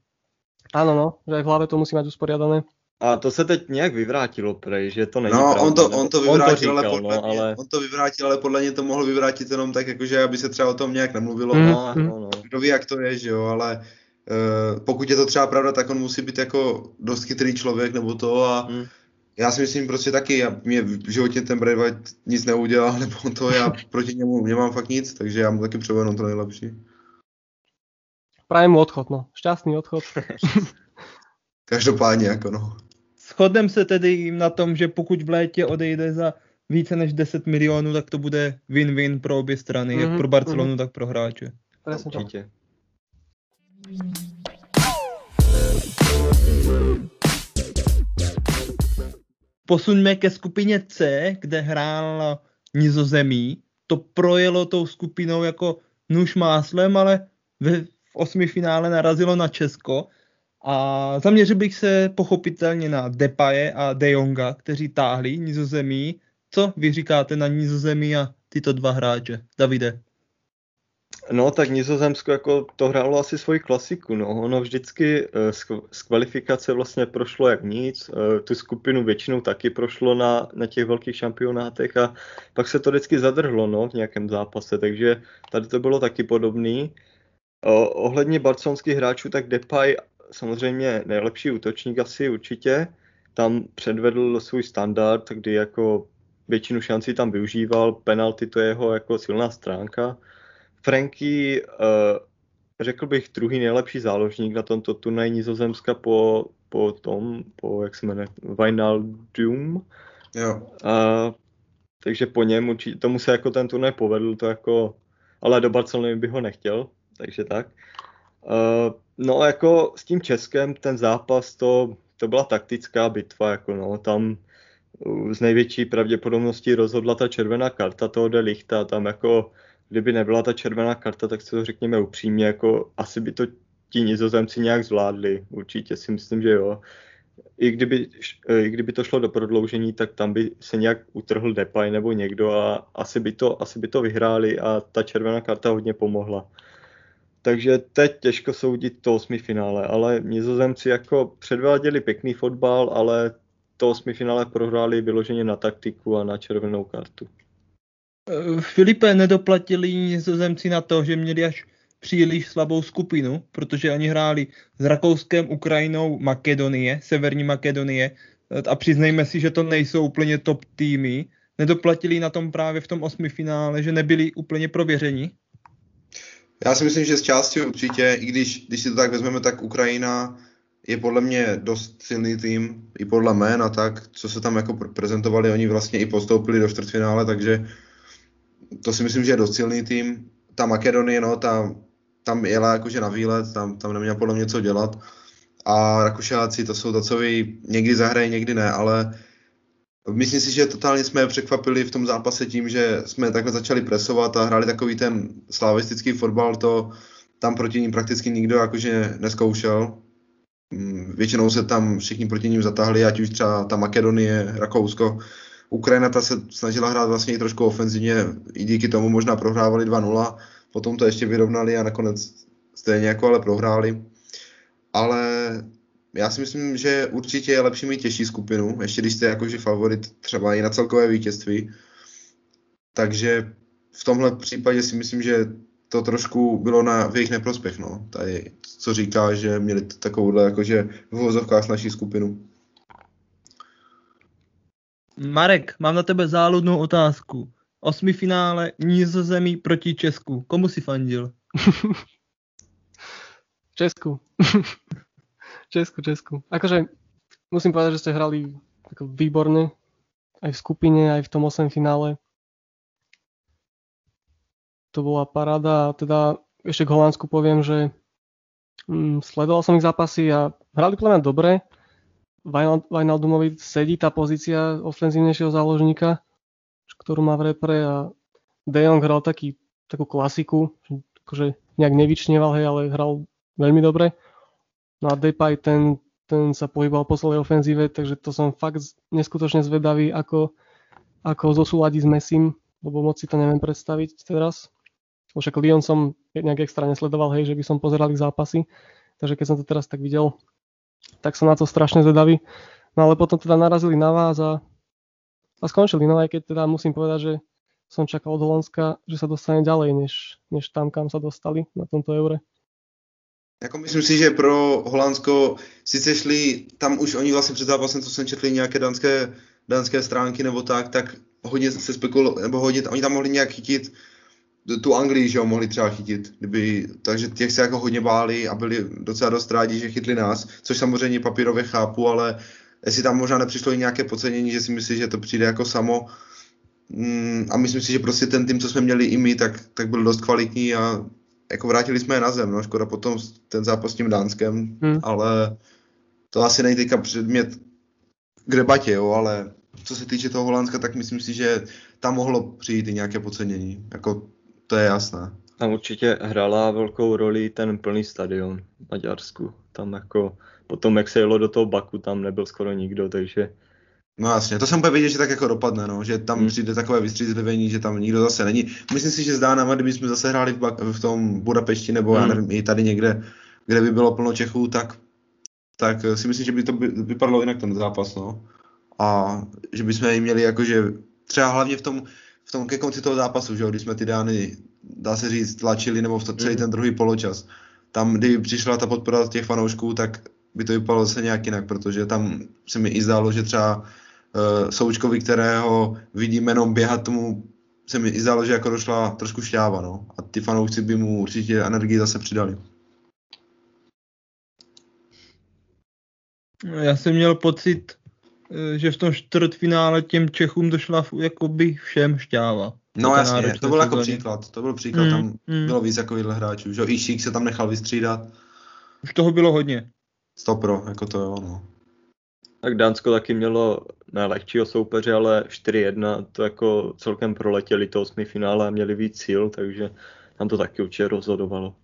Ano, no, že aj v hlavě to musí mať usporiadané. A to se teď nějak vyvrátilo prej, že to není no, pravda. On to, on to vyvrátil, on to říkal, ale podle no, mě, ale... on to vyvrátil, ale podle mě to mohl vyvrátit jenom tak, jakože aby se třeba o tom nějak nemluvilo. Mm, no, mm. No. Kdo ví, jak to je, že jo, ale uh, pokud je to třeba pravda, tak on musí být jako dost chytrý člověk nebo to a mm. já si myslím prostě taky, mě v životě ten Braithwaite nic neudělal, nebo to já proti němu nemám fakt nic, takže já mu taky převedu to nejlepší. Právě mu odchod, no. Šťastný odchod. Každopádně jako no. Shodneme se tedy na tom, že pokud v létě odejde za více než deset milionů, tak to bude win-win pro obě strany, mm-hmm. jak pro Barcelonu, mm-hmm. tak pro hráče. Určitě. Posuňme ke skupině C, kde hrál Nizozemí. To projelo tou skupinou jako nůž máslem, ale v osmi finále narazilo na Česko. A zaměřil bych se pochopitelně na Depaye a De Jonga, kteří táhli Nizozemí. Co vy říkáte na Nizozemí a tyto dva hráče? Davide. No, tak Nizozemsko jako to hrálo asi svoji klasiku. No. Ono vždycky z kvalifikace vlastně prošlo jak nic. Tu skupinu většinou taky prošlo na, na těch velkých šampionátech a pak se to vždycky zadrhlo no, v nějakém zápase. Takže tady to bylo taky podobný. Ohledně barcelonských hráčů, tak Depay samozřejmě nejlepší útočník asi určitě. Tam předvedl svůj standard, kdy jako většinu šancí tam využíval. Penalty to je jeho jako silná stránka. Franky, řekl bych, druhý nejlepší záložník na tomto turnaji Nizozemska po, po tom, po, jak se jmenuje, Wijnaldum. Jo. A, takže po něm určitě, tomu se jako ten turnaj povedl, to jako, ale do Barcelony bych ho nechtěl, takže tak. A, no jako s tím Českem ten zápas, to, to byla taktická bitva, jako no, tam z největší pravděpodobností rozhodla ta červená karta toho De Lichta, tam jako kdyby nebyla ta červená karta, tak si to řekněme upřímně, jako asi by to ti Nizozemci nějak zvládli, určitě si myslím, že jo. I kdyby, i kdyby to šlo do prodloužení, tak tam by se nějak utrhl Depay nebo někdo a asi by to, asi by to vyhráli a ta červená karta hodně pomohla. Takže teď těžko soudit to osmifinále, ale Nizozemci jako předváděli pěkný fotbal, ale to osmifinále prohráli vyloženě na taktiku a na červenou kartu. Filipe, nedoplatili Nizozemci na to, že měli až příliš slabou skupinu, protože oni hráli s Rakouskem, Ukrajinou, Makedonie, Severní Makedonie a přiznejme si, že to nejsou úplně top týmy. Nedoplatili na tom právě v tom osmi finále, že nebyli úplně prověření? Já si myslím, že z části určitě, i když, když si to tak vezmeme, tak Ukrajina je podle mě dost silný tým, i podle jmén a tak, co se tam jako prezentovali, oni vlastně i postoupili do čtvrtfinále, takže to si myslím, že je dost silný tým. Ta Makedonie, no, ta, tam jela jakože na výlet, tam, tam neměla podle mě co dělat. A Rakušáci, to jsou tacoví, někdy zahrají, někdy ne, ale myslím si, že totálně jsme překvapili v tom zápase tím, že jsme takhle začali presovat a hráli takový ten slavistický fotbal, to tam proti ním prakticky nikdo jakože neskoušel. Většinou se tam všichni proti ním zatáhli, ať už třeba ta Makedonie, Rakousko. Ukrajina ta se snažila hrát vlastně i trošku ofenzivně, i díky tomu možná prohrávali dva nula, potom to ještě vyrovnali a nakonec stejně jako ale prohráli. Ale já si myslím, že určitě je lepší mít těžší skupinu, ještě když jste jakože favorit třeba i na celkové vítězství. Takže v tomhle případě si myslím, že to trošku bylo na, v jejich neprospěch, no. Tady, co říká, že měli takovouhle jakože v uvozovkách naší skupinu. Marek, mám na tebe záludnou otázku. Osmi finále Nizozemí proti Česku. Komu si fandil? Česku. Česku, Česku. Akože musím povedať, že ste hrali ako výborne. Aj v skupine, aj v tom osem finále. To bola paráda. Teda ešte k Holandsku poviem, že mm, sledoval som ich zápasy a hrali podľa mňa dobre. Wijnaldumovi sedí tá pozícia ofenzívnejšieho záložníka, ktorú má v repre a De Jong hral taký, takú klasiku, akože nejak nevyčneval, hej, ale hral veľmi dobre. No a Depay ten, ten sa pohybal po celej ofenzíve, takže to som fakt neskutočne zvedavý, ako, ako ho zosúladí s Messim, lebo moc si to neviem predstaviť teraz. Však Lyon som nejak extra nesledoval, hej, že by som pozeral ich zápasy, takže keď som to teraz tak videl, tak som na to strašne zvedavý. No ale potom teda narazili na vás a, a skončili. No aj keď teda musím povedať, že som čakal od Holandska, že sa dostane ďalej, než, než tam, kam sa dostali na tomto eure. Jako myslím si, že pro Holandsko sice šli, tam už oni vlastně před zápasem, co jsem četli, nějaké dánské, dánské stránky nebo tak, tak hodně se spekulovalo, nebo hodně, oni tam mohli nějak chytit tu Anglii, že jo, mohli třeba chytit, kdyby, takže těch se jako hodně báli a byli docela dost rádi, že chytli nás, což samozřejmě papírově chápu, ale jestli tam možná nepřišlo i nějaké podcenění, že si myslím, že to přijde jako samo mm, a myslím si, že prostě ten tým, co jsme měli i my, tak, tak byl dost kvalitní a jako vrátili jsme je na zem, no, škoda potom ten zápas s tím Dánskem, hmm. ale to asi není teďka předmět k debatě, jo, ale co se týče toho Holandska, tak myslím si, že tam mohlo přijít i nějaké podcenění, jako to je jasné. Tam určitě hrála velkou roli ten plný stadion v Maďarsku. Tam jako potom, jak se jelo do toho Baku, tam nebyl skoro nikdo, takže No jasně, to jsem úplně viděl, že tak jako dopadne, no, že tam hmm. přijde takové vystřízlivění, že tam nikdo zase není. Myslím si, že zdá nám, kdyby jsme zase hráli v, ba- v tom Budapešti nebo hmm. já nevím, i tady někde, kde by bylo plno Čechů, tak, tak si myslím, že by to by, vypadalo jinak ten zápas, no. A že bychom ji měli jakože, třeba hlavně v tom, v tom ke konci toho zápasu, že jo, když jsme ty Dány, dá se říct, tlačili nebo v to, celý ten druhý poločas. Tam, kdy přišla ta podpora těch fanoušků, tak by to vypadalo zase nějak jinak, protože tam se mi i zdálo, že třeba Uh, Součkovi, kterého vidíme jenom běhat, tomu se mi i zdálo, že jako došla trošku šťáva, no. A ty fanoušci by mu určitě energii zase přidali. Já jsem měl pocit, že v tom čtvrtfinále těm Čechům došla jakoby všem šťáva. No jasně, to byl jako příklad, to byl příklad, mm, tam mm. bylo víc takovýhle hráčů, že i Šík se tam nechal vystřídat. Už toho bylo hodně. Stopro, jako to jo, no. Tak Dánsko taky mělo ne lehčího soupeře, ale čtyři jedna, to jako celkem proletěli to osmifinále a měli víc síl, takže tam to taky určitě rozhodovalo.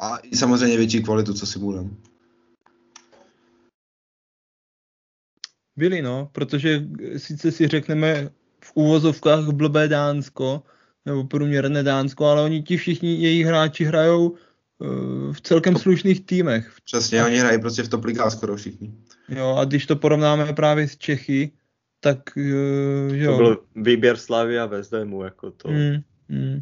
A i samozřejmě větší kvalitu, co si budem. Byli no, protože sice si řekneme v úvozovkách blbé Dánsko, nebo průměrné Dánsko, ale oni ti všichni jejich hráči hrajou v celkem slušných týmech. Přesně, oni hrají prostě v top ligách skoro všichni. Jo, a když to porovnáme právě s Čechy, tak jo. To byl výběr Slavia ve Zdemu, jako to. Mm, mm.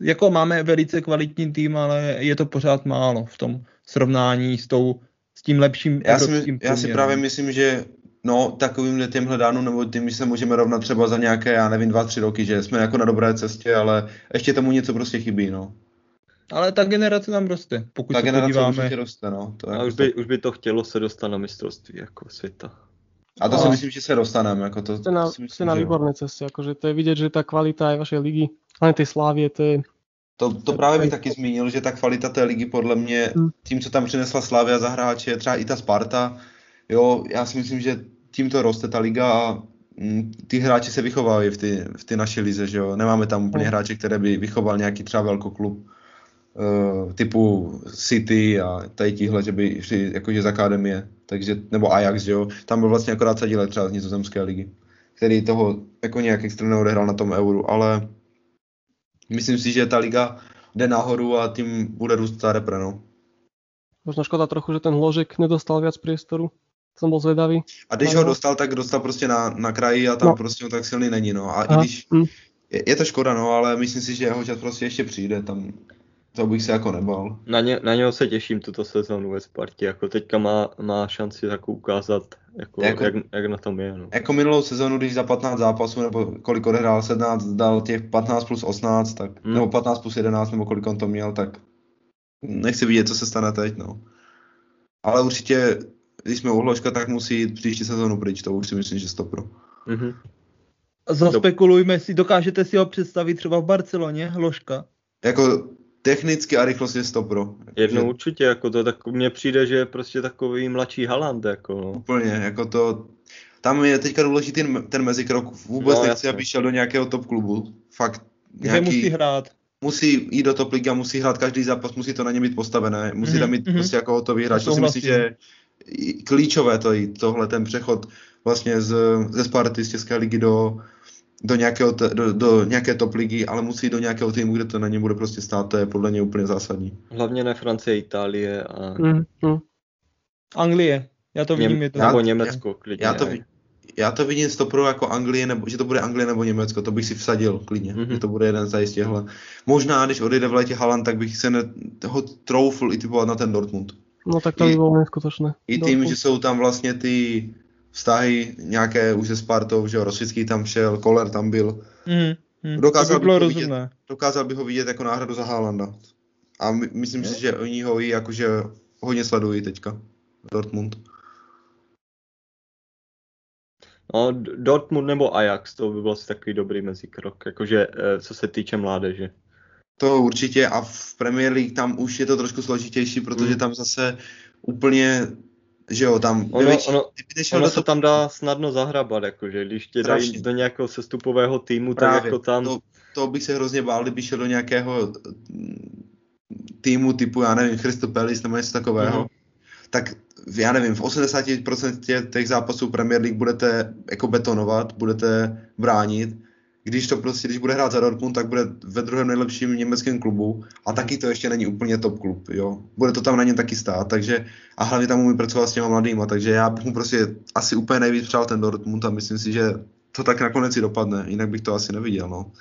Jako máme velice kvalitní tým, ale je to pořád málo v tom srovnání s, tou, s tím lepším já evropským týmem. Já si právě myslím, že no takovýmhle těmhle Dánům nebo tím se můžeme rovnat třeba za nějaké, já nevím, dva, tři roky, že jsme jako na dobré cestě, ale ještě tomu něco prostě chybí, no. Ale ta generace nám roste, pokud ta se podíváme. Ta generace určitě roste, no. To a už by, už by to chtělo se dostat na mistrovství jako světa. A to a si myslím, že se dostaneme. Jako to, jste na, myslím, jste na výborné cestě, jakože to je vidět, že ta kvalita vaše ligy, ale té Slávie, to je... To, to právě bych taky zmínil, že ta kvalita té ligy podle mě, hmm. tím, co tam přinesla Slávia za hráče, třeba i ta Sparta, jo, já si myslím, že tím to roste ta liga a ty hráči se vychovávají v ty, v ty naší lize, že jo. Nemáme tam úplně hmm. hráče, které by vychoval nějaký třeba velkoklub. Uh, typu City a tady tíhle, že by šli jakože z akademie, takže, nebo Ajax, že jo, tam byl vlastně akorát Sadilek třeba z nizozemské ligy, který toho jako nějak extrémně odehrál na tom euru, ale myslím si, že ta liga jde nahoru a tím bude růst ta repre, no. Možná škoda trochu, že ten Hložek nedostal viac priestoru, jsem byl zvedavý. A když ho dostal, tak dostal prostě na, na kraji a tam no. prostě tak silný není, no. A, a. i když, je, je to škoda, no, ale myslím si, že jeho čas prostě ještě přijde tam. To bych se jako nebal. Na, ně, na něho se těším tuto sezónu ve Spartě, jako teďka má, má šanci jako ukázat, jako, jako, jak, jak na tom je. No. Jako minulou sezónu, když za patnáct zápasů, nebo kolik odehrál, sedmnáct, dal těch patnáct plus osmnáct, tak, hmm. nebo patnáct plus jedenáct, nebo kolik on to měl, tak nechci vidět, co se stane teď, no. Ale určitě, když jsme u Hložka, tak musí jít příští sezónu pryč, to už si myslím, že stopro. Mm-hmm. Zaspekulujme si, dokážete si ho představit třeba v Barceloně, Hložka? Jako... Technicky a rychlost je sto procent. Jednou určitě, jako to tak mně přijde, že je prostě takový mladší Haaland, jako no. Úplně, jako to, tam je teďka důležitý ten mezikrok, vůbec no, nechci, jasný. Aby šel do nějakého top klubu, fakt nějaký... Kde musí hrát. Musí jít do top ligy a musí hrát každý zápas, musí to na ně být postavené, musí mm-hmm. tam mít mm-hmm. prostě jako hotový hráč, to, to si myslím, že je klíčové to jít, tohle ten přechod vlastně z, ze Sparty, z České ligy do... Do, nějakého, do, do nějaké top ligy, ale musí do nějakého týmu, kde to na ně bude prostě stát, to je podle něj úplně zásadní. Hlavně na Francie, Itálie a... Mm, mm. Anglie, já to vidím. Něm, je to... Nebo Německo, klidně. Já to, já to vidím sto procent jako Anglie, nebo, že to bude Anglie nebo Německo, to bych si vsadil klidně, mm-hmm. že to bude jeden zajistě. Mm. Možná, když odejde v létě Haaland, tak bych se ne, ho troufl i typovat na ten Dortmund. No tak to by bylo neskutečné. I tím, Dortmund. Že jsou tam vlastně ty... Vztahy nějaké už se Spartou, že jo, Rosvický tam šel, Koller tam byl. Mm, mm, dokázal, by by vidět, dokázal by ho vidět jako náhradu za Haalanda. A my, myslím si, že oni ho i jakože hodně sledují teďka, Dortmund. No, Dortmund nebo Ajax, to by byl asi takový dobrý mezikrok, jakože co se týče mládeže. To určitě a v Premier League tam už je to trošku složitější, protože mm. tam zase úplně... Že jo, tam ono, větší, ono, ono se to... tam dá snadno zahrabat, jakože, když tě Strašně. dají do nějakého sestupového týmu, Právě. tak jako tam... To, to bych se hrozně bál, kdyby šel do nějakého týmu typu, já nevím, Crystal Palace nebo něco takového, mm-hmm. tak já nevím, v osmdesáti procentech těch zápasů Premier League budete jako betonovat, budete bránit. Když to prostě, když bude hrát za Dortmund, tak bude ve druhém nejlepším německém klubu a taky to ještě není úplně top klub, jo. Bude to tam na něm taky stát, takže a hlavně tam umí pracovat s těma mladýma, takže já bych mu prostě asi úplně nejvíc přál ten Dortmund a myslím si, že to tak nakonec i dopadne, jinak bych to asi neviděl, no.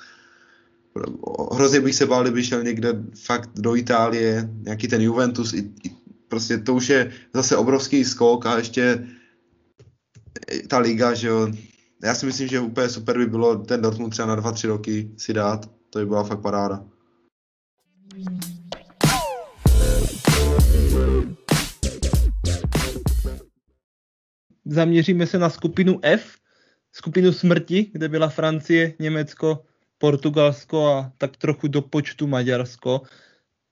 Hrozně bych se bál, kdyby šel někde fakt do Itálie, nějaký ten Juventus, i, i, prostě to už je zase obrovský skok a ještě ta liga, že jo. Já si myslím, že úplně super by bylo ten Dortmund třeba na dva, tři roky si dát. To by byla fakt paráda. Zaměříme se na skupinu F, skupinu smrti, kde byla Francie, Německo, Portugalsko a tak trochu do počtu Maďarsko.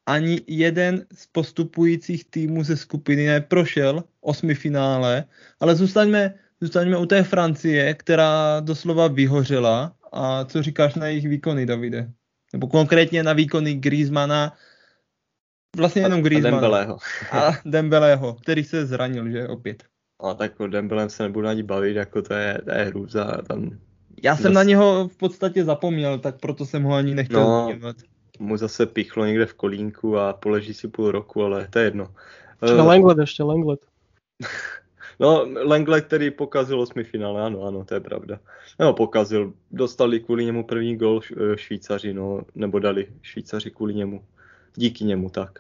Ani jeden z postupujících týmů ze skupiny neprošel osmi finále, ale zůstaňme Zůstaňme u té Francie, která doslova vyhořela. A co říkáš na jejich výkony, Davide? Nebo konkrétně na výkony Griezmana, vlastně jenom Griezmana. A Dembeleho. A Dembeleho, který se zranil, že opět. A tak o Dembelem se nebudu ani bavit, jako to je, to je hrůza. Tam... Já jsem Zas... na něho v podstatě zapomněl, tak proto jsem ho ani nechtěl no, změnit. Mu zase pichlo někde v kolínku a poleží si půl roku, ale to je jedno. Ještě Lenglet, ještě Lenglet. No, Lenglet, který pokazil osmifinále, ano, ano, to je pravda. No, pokazil, dostali kvůli němu první gól Švýcaři, no, nebo dali Švýcaři kvůli němu, díky němu, tak.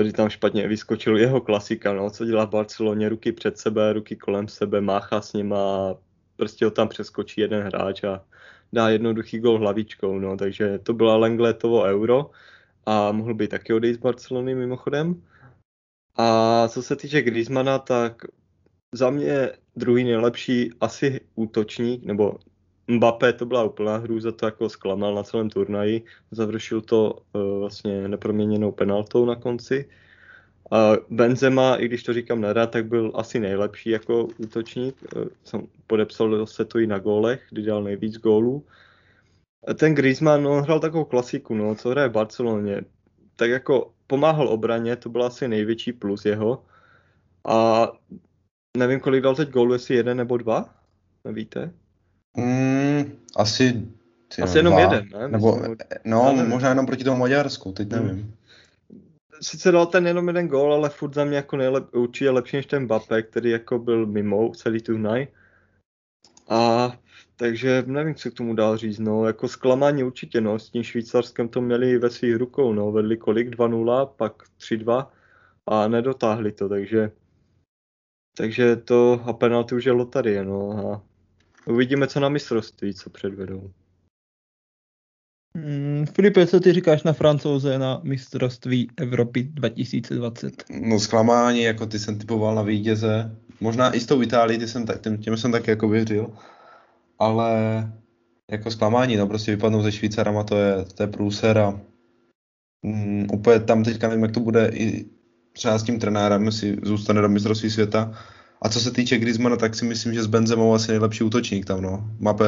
Když tam špatně vyskočil jeho klasika, no, co dělá v Barceloně, ruky před sebe, ruky kolem sebe, máchá s ním a prostě ho tam přeskočí jeden hráč a dá jednoduchý gól hlavičkou, no, takže to byla Lengletovo euro a mohl by taky odejít z Barcelony mimochodem. A co se týče Griezmana, tak za mě druhý nejlepší asi útočník, nebo Mbappé to byla úplná hrůza, to jako zklamal na celém turnaji, završil to uh, vlastně neproměněnou penaltou na konci. A Benzema, i když to říkám nerad, tak byl asi nejlepší jako útočník, podepsal se to i na gólech, kdy dal nejvíc gólů. Ten Griezmann, on hrál takovou klasiku, no, co hraje v Barceloně, tak jako pomáhal obraně, to byl asi největší plus jeho. A nevím, kolik dal teď gólů, jestli jeden nebo dva? Nevíte? Mm, asi asi jenom dva. jeden, ne? Nebo, Myslím, no, nevím. Možná jenom proti tomu Maďarsku, teď nevím. Hmm. Sice dal ten jenom jeden gól, ale furt za mě jako nejlep, určitě lepší než ten Mbappé, který jako byl mimo celý turnaj. A takže nevím, co k tomu dál říct, no, jako zklamání určitě, no, s tím Švýcarskem to měli ve svých rukou, no, vedli kolik, dva nula, pak tři dva a nedotáhli to, takže, takže to a penalty už je loterie, no, a uvidíme, co na mistrovství, co předvedou. Hmm, Filipe, co ty říkáš na Francouze na mistrovství Evropy dva tisíce dvacet? No, zklamání, jako ty jsem typoval na vítěze, možná i s tou Itálií, ty jsem tak, těm, těm jsem taky jako věřil. Ale jako zklamání, no, prostě vypadnou ze Švýcarama, to je, to je průser a um, úplně tam teďka nevím, jak to bude i třeba s tím trenérem, jestli zůstane do mistrovství světa. A co se týče Griezmana, tak si myslím, že s Benzemou asi nejlepší útočník tam, no. Mbappé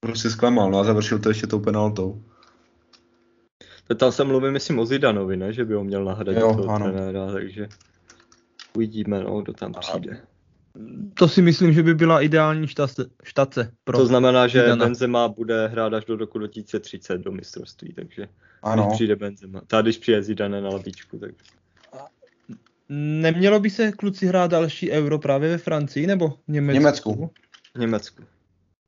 prostě zklamal, no, a završil to ještě tou penaltou. To tam se mluvím, myslím, o Zidanovi, ne, že by ho měl nahradit toho trenéra, takže uvidíme, no, kdo tam přijde. To si myslím, že by byla ideální štace, štace pro. To znamená, že Zidana. Benzema bude hrát až do roku dva tisíce třicet do mistrovství, takže ano. Když přijde Benzema, ta když přijde Zidane na lavičku, tak... Nemělo by se kluci hrát další euro právě ve Francii nebo v Německu? Německu. Německu.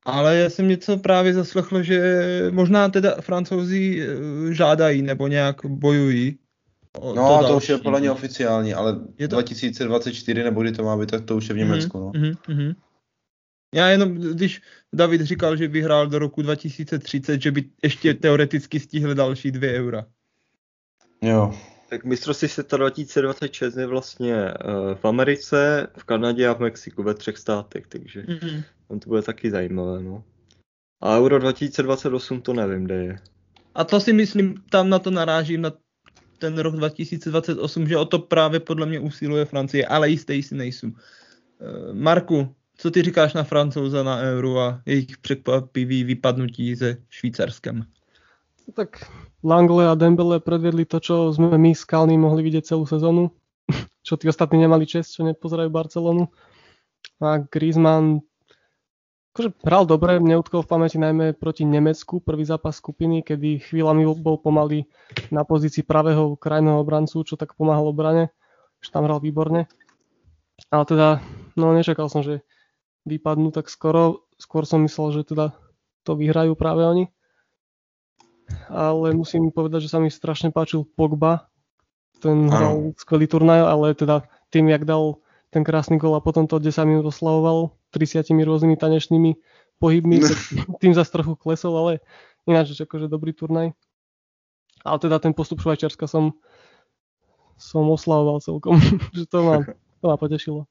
Ale já jsem něco právě zaslechl, že možná teda Francouzi žádají nebo nějak bojují. O, no, to, to už je podle něj oficiální, ale to... dva tisíce dvacet čtyři nebo kdy to má být, tak to už je v Německu. No. Mm-hmm, mm-hmm. Já jenom, když David říkal, že vyhrál do roku dva tisíce třicet, že by ještě teoreticky stihl další dvě eura. Jo. Tak mistrovství světa dva tisíce dvacet šest je vlastně uh, v Americe, v Kanadě a v Mexiku, ve třech státech, takže mm-hmm. on to bude taky zajímavé. No. A euro dva tisíce dvacet osm to nevím, kde je. A to si myslím, tam na to narážím, na ten rok dva tisíce dvacet osm, že o to právě podle mě usiluje Francie, ale jistý si nejsou. Marku, co ty říkáš na Francouze na euro a jejich překvapivý vypadnutí se Švýcarskem? Tak Langle a Dembele predvedli to, čo sme my s Kalny mohli vidieť celú sezónu. čo tí ostatní nemali čest, čo nepozerajú Barcelonu. A Griezmann akože hral dobre, mne utkol v pamäti najmä proti Nemecku, prvý zápas skupiny, kedy chvíľami bol pomaly na pozícii pravého krajného obrancu, čo tak pomáhal obrane, že tam hral výborne. Ale teda, no nečakal som, že vypadnú tak skoro, skôr som myslel, že teda to vyhrajú práve oni. Ale musím povedať, že sa mi strašne páčil Pogba, ten hral skvelý turnaj, ale teda tým, jak dal ten krásny gól a potom to desať minút oslavoval tridsiatimi rôznymi tanečnými pohybmi, tým zase trochu klesol, ale ináč akože dobrý turnaj. Ale teda ten postup Švajčiarska som, som oslavoval celkom, že to ma, to ma potešilo.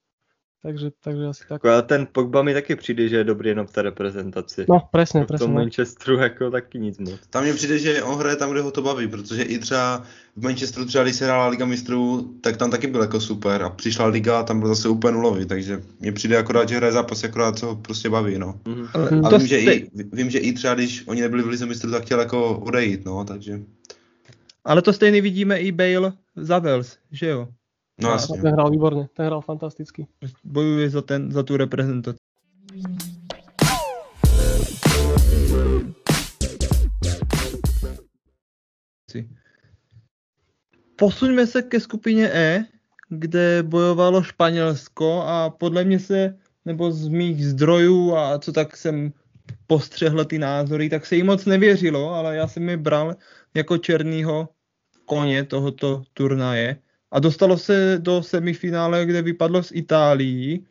Takže, takže asi tak. A ten Pogba mi taky přijde, že je dobrý jenom v té reprezentaci. No, přesně, přesně. V tom Manchesteru jako taky nic moc. Tam mi přijde, že on hraje tam, kde ho to baví, protože i třeba v Manchesteru třeba, když se hrála Liga mistrů, tak tam taky byl jako super a přišla Liga a tam byl zase úplně nulový, takže mi přijde akorát, že hraje zápas, akorát co ho prostě baví, no. Mm-hmm. A vím, že jste... i, vím, že i třeba, když oni nebyli v Lize mistrů, tak chtěl jako odejít, no, takže. Ale to stejný vidíme i Bale za Wales, že jo? No, no ten hrál výborně, ten hrál fantasticky. Bojuje za, ten, za tu reprezentaci. Posuňme se ke skupině E, kde bojovalo Španělsko a podle mě se, nebo z mých zdrojů a co tak jsem postřehl ty názory, tak se jim moc nevěřilo, ale já jsem je bral jako černýho koně tohoto turnaje. A dostalo se do semifinále, kde vypadlo s Itálií.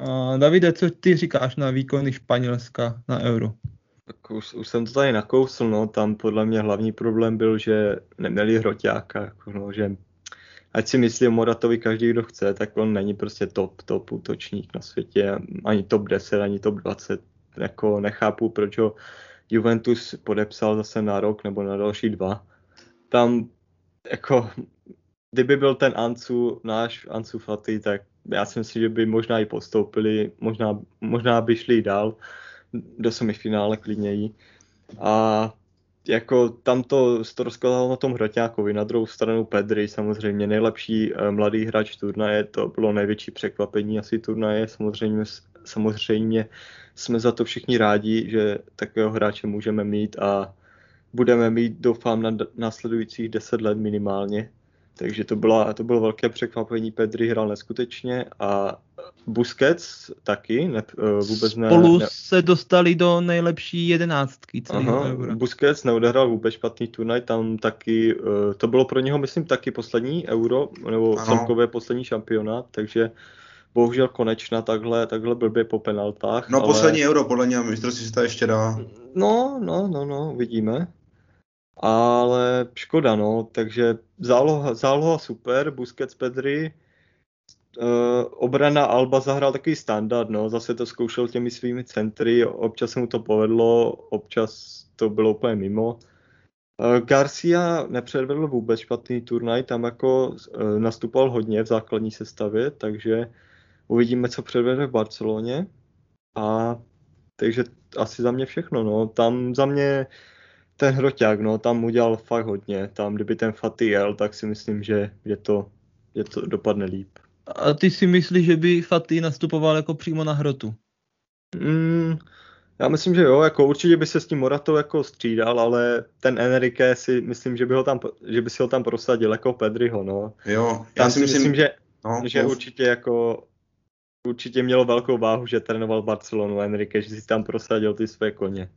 A Davide, co ty říkáš na výkony Španělska na Euro? Tak už, už jsem to tady nakousl, no, tam podle mě hlavní problém byl, že neměli hroťáka, jako, no, že ať si myslí o Moratovi každý, kdo chce, tak on není prostě top, top útočník na světě, ani top deset, ani top dvacet, jako nechápu, proč ho Juventus podepsal zase na rok nebo na další dva. Tam jako... Kdyby byl ten Ansu, náš Ansu Fati, tak já si myslím, že by možná i postoupili, možná, možná by šli dál do semifinále klidněji. A jako tam to rozkladalo na tom hroťákovi, na druhou stranu Pedri, samozřejmě nejlepší mladý hráč turnaje, to bylo největší překvapení asi turnaje, samozřejmě, samozřejmě jsme za to všichni rádi, že takového hráče můžeme mít a budeme mít, doufám, na následujících deset let minimálně. Takže to, byla, to bylo velké překvapení, Pedri hrál neskutečně a Busquets taky, ne, vůbec ne... Spolu ne... se dostali do nejlepší jedenáctky celého Eura. Busquets neodehrál vůbec špatný turnaj, tam taky, to bylo pro něho myslím taky poslední Euro, nebo ano. Celkově poslední šampionát, takže bohužel konečna takhle, takhle blbě po penaltách. No ale... poslední Euro podle něj, mistrovství se to ještě dá. No, no, no, no, vidíme. Ale škoda, no, takže záloha, záloha super, Busquets, Pedri, e, obrana Alba zahrál takový standard, no, zase to zkoušel těmi svými centry, občas se mu to povedlo, občas to bylo úplně mimo. E, Garcia nepředvedl vůbec špatný turnaj, tam jako e, nastupoval hodně v základní sestavě, takže uvidíme, co předvede v Barceloně. A takže asi za mě všechno, no, tam za mě... Ten hroťák, no, tam udělal fakt hodně. Tam, kdyby ten Fati jel, tak si myslím, že je to, je to dopadne líp. A ty si myslíš, že by Fati nastupoval jako přímo na hrotu? Mm, já myslím, že jo, jako určitě by se s tím Moratou jako střídal, ale ten Enrique si myslím, že by, ho tam, že by si ho tam prosadil jako Pedriho, no. Jo, já tam si myslím, myslím že, no, že určitě jako... Určitě mělo velkou váhu, že trénoval Barcelonu Enrique, že si tam prosadil ty své koně.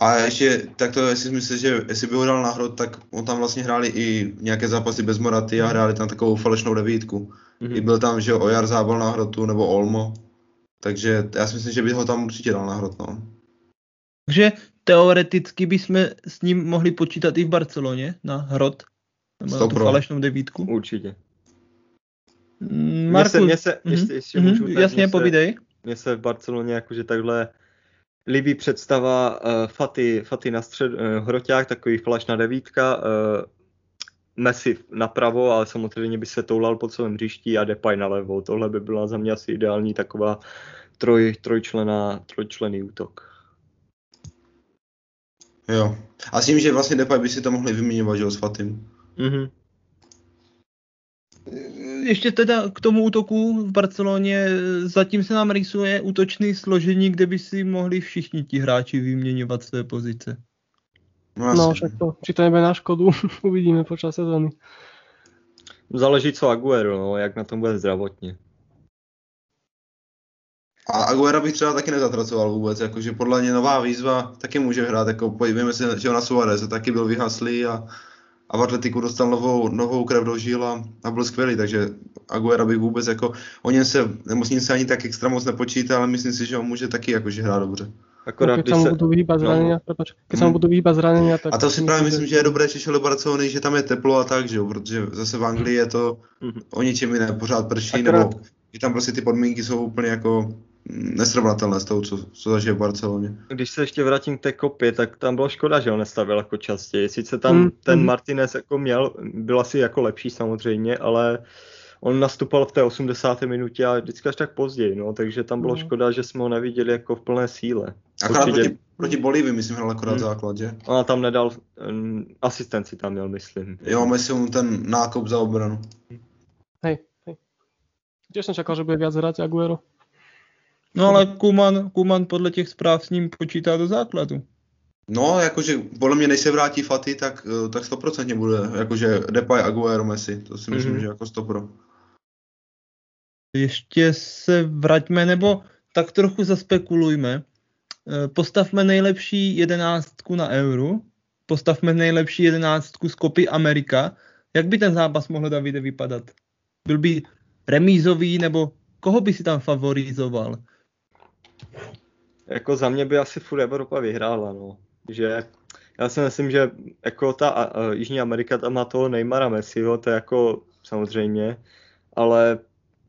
A ještě tak to, jestli myslím, že jestli by ho dal na hrot, tak on tam vlastně hráli i nějaké zápasy bez Moraty a hráli tam takovou falešnou devítku. Mm-hmm. I byl tam, že Ojar Zábal na hrotu nebo Olmo. Takže já si myslím, že by ho tam určitě dal na hrot, no. Takže teoreticky bychom s ním mohli počítat i v Barceloně na hrot, nebo na tu falešnou devítku. Určitě. Marku, mě se, mě se, mm-hmm. ještě mm-hmm. můžu, jasně, povídej. Mně se v Barceloně jakože takhle líbí představa uh, Fati, Fati na střed, uh, hroťák, takový flash na devítka, uh, Messi napravo, ale samozřejmě by se toulal po celém hřišti a Depay nalevo. Tohle by byla za mě asi ideální taková troj, trojčlená, trojčlený útok. Jo. A s tím, že vlastně Depay by si to mohli vyměňovat, že jo, s Fatim. Mhm. ještě teda k tomu útoku v Barceloně, zatím se nám rýsuje útočný složení, kde by si mohli všichni ti hráči vyměňovat své pozice. No, no však to, či to nebude na škodu, uvidíme počas sezóny. Záleží co Aguero, no, jak na tom bude zdravotně. A Aguero bych třeba taky nezatracoval vůbec, jakože podle mě nová výzva taky může hrát, jako podívejme se, že na Suárez taky byl vyhaslý a, a v Atletiku dostal novou, novou krev do žil a, a byl skvělý, takže Aguero bych vůbec jako, o něm se, nebo s ním se ani tak extra moc nepočítá, ale myslím si, že on může taky jakože hrát dobře. Akorát, no, když se budou vyhýbat zranění, když se budou vyhýbat zranění, tak. A to si právě myslím, že je dobré Češi do Barcelony, že tam je teplo a tak, že jo, protože zase v Anglii je to mm-hmm. o ničem jiné, pořád prší, akorát, nebo že tam prostě ty podmínky jsou úplně jako nesrovnatelné s tou, co, co zažije v Barceloně. Když se ještě vrátím k té kopě, tak tam byla škoda, že ho nestavil jako častěji. Sice tam mm-hmm. ten Martinez jako měl, byl asi jako lepší samozřejmě, ale on nastupal v té osmdesáté minutě a vždycky až tak později, no, takže tam bylo škoda, že jsme ho neviděli jako v plné síle. Akorát určitě proti, proti Bolívii, myslím, hrál akorát v základě. A tam nedal, um, asistenci tam měl, myslím. Jo, myslím, ten nákop za obranu. Hej, hej. Těž jsem čekal, že bude víc hrát Aguero. No ale Koeman, Koeman podle těch zpráv s ním počítá do základu. No, jakože podle mě, než se vrátí Fati, tak, tak sto procent bude, jakože Depay, Aguero, Messi, to si myslím, mm-hmm. že jako sto procent. Ještě se vraťme, nebo tak trochu zaspekulujme. Postavme nejlepší jedenáctku na Euro, postavme nejlepší jedenáctku z Copy Amerika. Jak by ten zápas mohl, Davide, vypadat? Byl by remízový, nebo koho by si tam favorizoval? Jako za mě by asi furt Evropa vyhrála, no. Že já si myslím, že jako ta a, a, Jižní Amerika tam má toho Neymara, Messiho, to je jako samozřejmě, ale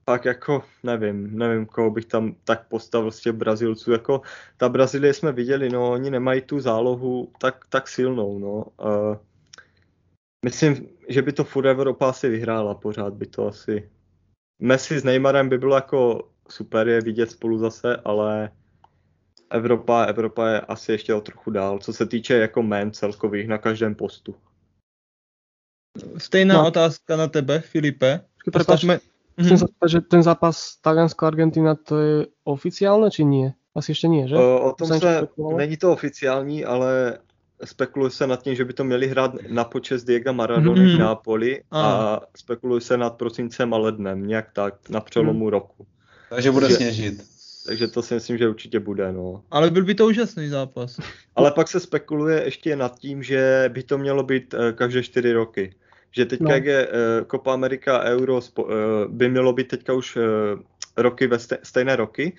pak jako nevím, nevím, koho bych tam tak postavil z těch Brazilců, jako ta Brazílie jsme viděli, no, oni nemají tu zálohu tak, tak silnou, no. Uh, myslím, že by to furt Evropa asi vyhrála, pořád by to asi. Messi s Neymarem by bylo jako super je vidět spolu zase, ale Evropa, Evropa je asi ještě o trochu dál, co se týče jako jmén celkových na každém postu. Stejná no. otázka na tebe, Filipe. Postavme... Chcem sa spýtať, že ten zápas Taliansko-Argentina, to je oficiálne, či nie? Asi ešte nie, že? O, o tom se, není to oficiální, ale spekuluje se nad tím, že by to měli hrát na počest Diega Maradony mm-hmm. v Nápoli a, a spekuluje se nad prosincem a lednem, nějak tak, na přelomu mm. roku. Takže bude takže, sněžit. Takže to si myslím, že určitě bude, no. Ale byl by to úžasný zápas. Ale pak se spekuluje ještě nad tím, že by to mělo být každé čtyři roky. Že teďka, no. jak je Copa uh, America Euro, spo, uh, by mělo být teďka už uh, roky ve ste, stejné roky,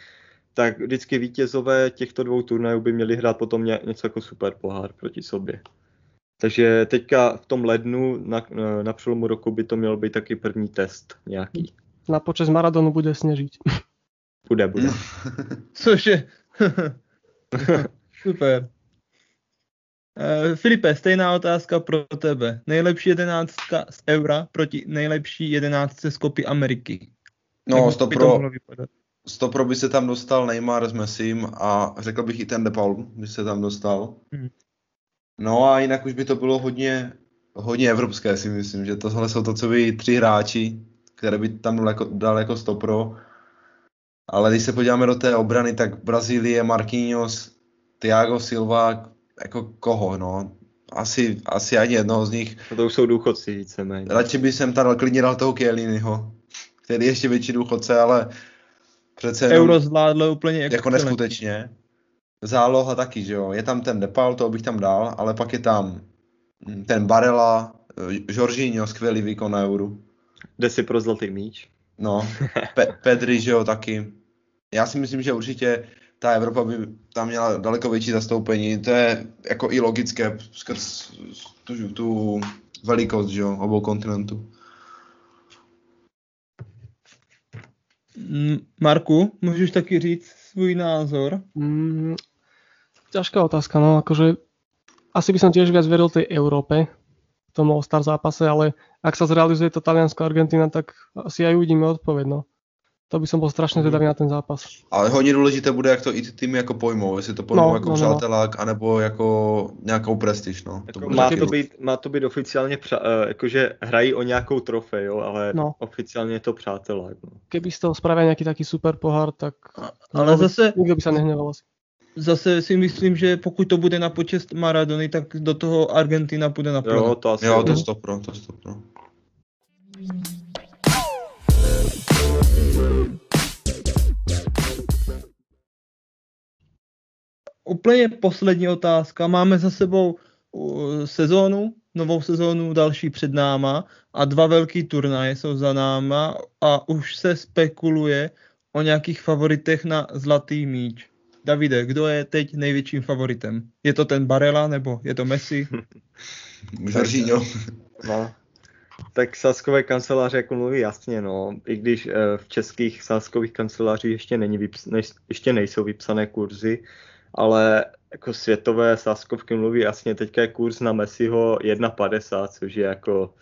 tak vždycky vítězové těchto dvou turnajů by měli hrát potom ně, něco jako super pohár proti sobě. Takže teďka v tom lednu na, na přelomu roku by to mělo být taky první test nějaký. Na počest Maradonu bude sněžit. Bude, bude. Cože? Super. Uh, Filipe, stejná otázka pro tebe. Nejlepší jedenáctka z Eura proti nejlepší jedenáctce z Copy Ameriky. No, sto pro, pro by se tam dostal Neymar s Messim a řekl bych i ten De Paul by se tam dostal. Hmm. No a jinak už by to bylo hodně, hodně evropské, si myslím, že tohle jsou to, co by tři hráči, které by tam jako, dal jako sto pro. Ale když se podíváme do té obrany, tak Brazílie, Marquinhos, Thiago Silva, jako koho, no. Asi, asi ani jednoho z nich. To už jsou důchodci víceméně. Radši bych jsem tam klidně dal toho Kieliniho, který je ještě větší důchodce, ale přece jenom, Euro zvládlo úplně jako excelent. Neskutečně. Záloha taky, že jo. Je tam ten Depal, toho bych tam dal, ale pak je tam ten Barella, Jorginho, skvělý výkon na Euro. Jde si pro zlatý míč. No, Pe- Pedri, že jo, taky. Já si myslím, že určitě ta Evropa by tam měla daleko větší zastoupení, to je jako i logické skrz tu, tu velikost, že jo, obou kontinentů. Marku, můžeš taky říct svůj názor? Mm, ťažká otázka, no, akože asi by som tiež viac veril tej Európe, tomu All Star zápase, ale ak sa zrealizuje to Taliansko-Argentina, tak asi aj uvidíme odpoveď, no. To by som bol strašne zvedavý na ten zápas. Ale hodně důležité bude, jak to i ty týmy jako pojmou, jestli to pojmou no, jako no, přátelák, no. anebo jako nějakou prestiž. No. Jako to má, to být, má to být oficiálně, přa, jakože hrají o nějakou trofej, jo, ale no. oficiálně je to přátelák. No. Keby z toho spravil nějaký taký super pohár, tak ale zase, nikdo by se nehněval asi. Zase si myslím, že pokud to bude na počest Maradony, tak do toho Argentina půjde na pro. Jo, to asi. Jo, to stopro, to stopro. Úplně poslední otázka. Máme za sebou sezónu, novou sezónu další před náma a dva velký turnaje jsou za náma a už se spekuluje o nějakých favoritech na zlatý míč. Davide, kdo je teď největším favoritem? Je to ten Barella nebo je to Messi? Jorginho. No. Tak sázkové kanceláře jako mluví jasně, no. I když v českých sázkových kancelářích ještě, není vyps- ne, ještě nejsou vypsané kurzy, ale jako světové sázkovky mluví jasně. Teďka je kurz na Messiho jedna padesát, což je jako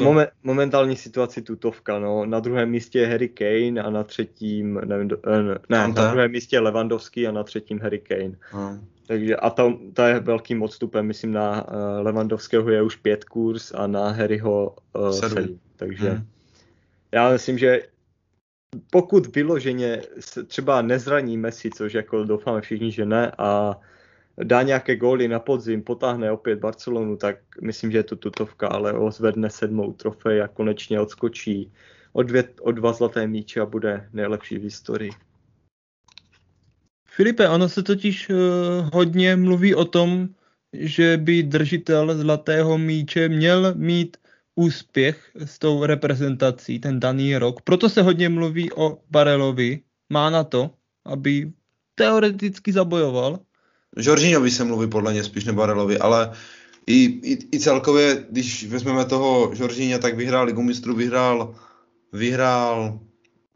momen, momentální situaci tutovka, no. Na druhém místě je Harry Kane a na třetím, nevím, ne, ne na druhém místě je Lewandowski a na třetím Harry Kane. Hmm. Takže a ta, ta je velkým odstupem, myslím na uh, Lewandowského je už pět kurz a na Harryho uh, sedm. Takže hmm. já myslím, že pokud vyloženě třeba nezraní Messi, což jako doufáme všichni, že ne, a dá nějaké góly na podzim, potáhne opět Barcelonu, tak myslím, že je to tutovka, ale ho zvedne sedmou trofej a konečně odskočí o, dvě, o dva zlaté míče a bude nejlepší v historii. Filipe, ono se totiž uh, hodně mluví o tom, že by držitel zlatého míče měl mít úspěch s tou reprezentací ten daný rok. Proto se hodně mluví o Barellovi. Má na to, aby teoreticky zabojoval. Jorginhovi se mluví podle mě spíš ne Barellovi, ale i, i, i celkově, když vezmeme toho Jorginha, tak vyhrál Ligu mistrů, vyhrál, vyhrál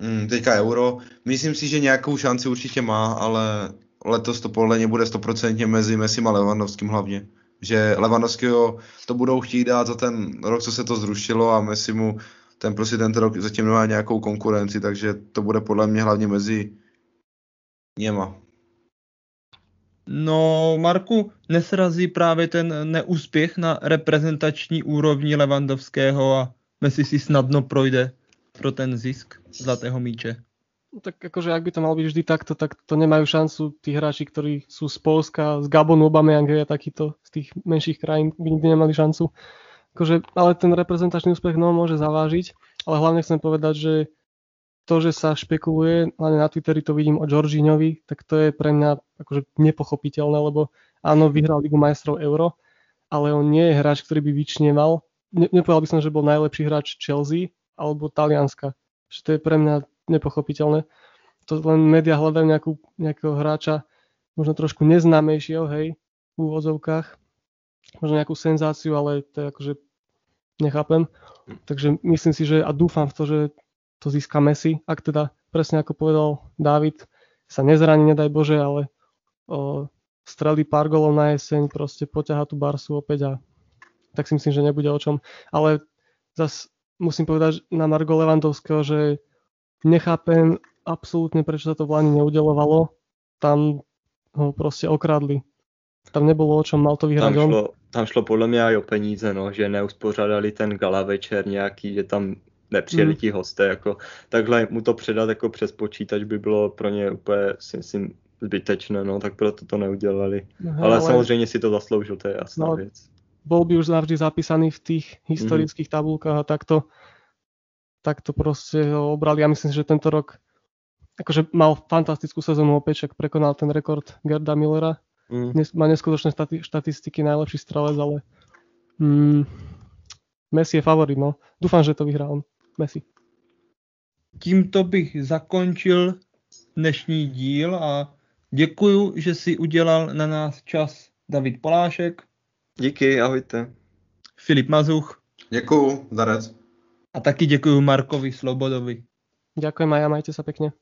mm, teďka Euro. Myslím si, že nějakou šanci určitě má, ale letos to podle mě bude stoprocentně mezi Messim a Lewandowským hlavně. Že Lewandowského to budou chtít dát za ten rok, co se to zrušilo a Messi mu ten prostě ten rok zatím nemá nějakou konkurenci, takže to bude podle mě hlavně mezi něma. No, Marku, nesrazí právě ten neúspěch na reprezentační úrovni Lewandowského a Messi si snadno projde pro ten zisk zlatého míče? Tak akože, ak by to malo byť vždy takto, tak to nemajú šancu tí hráči, ktorí sú z Polska, z Gabonu, Aubameyang a takýto z tých menších krajín, by nikdy nemali šancu. Akože, ale ten reprezentačný úspech no, môže zavážiť, ale hlavne chcem povedať, že to, že sa špekuluje, hlavne na Twitteri to vidím o Jorginhovi, tak to je pre mňa akože nepochopiteľné, lebo áno, vyhral Ligu majstrov Euro, ale on nie je hráč, ktorý by vyčnieval. Ne- nepovedal by som, že bol najlepší hráč Chelsea alebo Talianska. Že to je pre mňa nepochopiteľné. To len média hľadajú nejakú, nejakého hráča, možno trošku neznámejšieho, hej, v úvodzovkách. Možno nejakú senzáciu, ale to je akože nechápem. Takže myslím si, že a dúfam v to, že to získa Messi. Ak teda presne ako povedal Dávid, sa nezraní, nedaj Bože, ale o, strelí pár golov na jeseň, proste poťahá tú Barsu opäť a tak si myslím, že nebude o čom. Ale zas musím povedať na margo Lewandowského, že nechápem absolútne, prečo sa to v Lani neudelovalo. Tam ho proste okradli. Tam nebolo o čom, mal to vyhrať tam šlo, on. Tam šlo podľa mňa aj o peníze, no, že neuspořádali ten gala večer nejaký, že tam nepřijeli mm. ti hosté. Jako, takhle mu to předat jako přes počítač by bylo pro ně úplně si myslím, zbytečné, no, tak proto to neudělali. No, ale, ale samozřejmě si to zasloužil, to je jasná no, věc. Bol by už navždy zapísaný v tých historických mm. tabulkách a takto tak to proste ho obrali. Ja myslím, že tento rok akože mal fantastickú sezónu opäť, však prekonal ten rekord Gerda Millera. Mm. Nes, má neskutočné štati- štatistiky, najlepší strelec, ale mm, Messi je favorit, no. Dúfam, že to vyhrá on, Messi. Tímto bych zakončil dnešní díl a děkuju, že si udělal na nás čas David Polášek. Díky, ahojte. Filip Mazuch. Děkuju, darec. A taky děkuji Markovi Slobodovi. Ďakujem a majte sa pekne.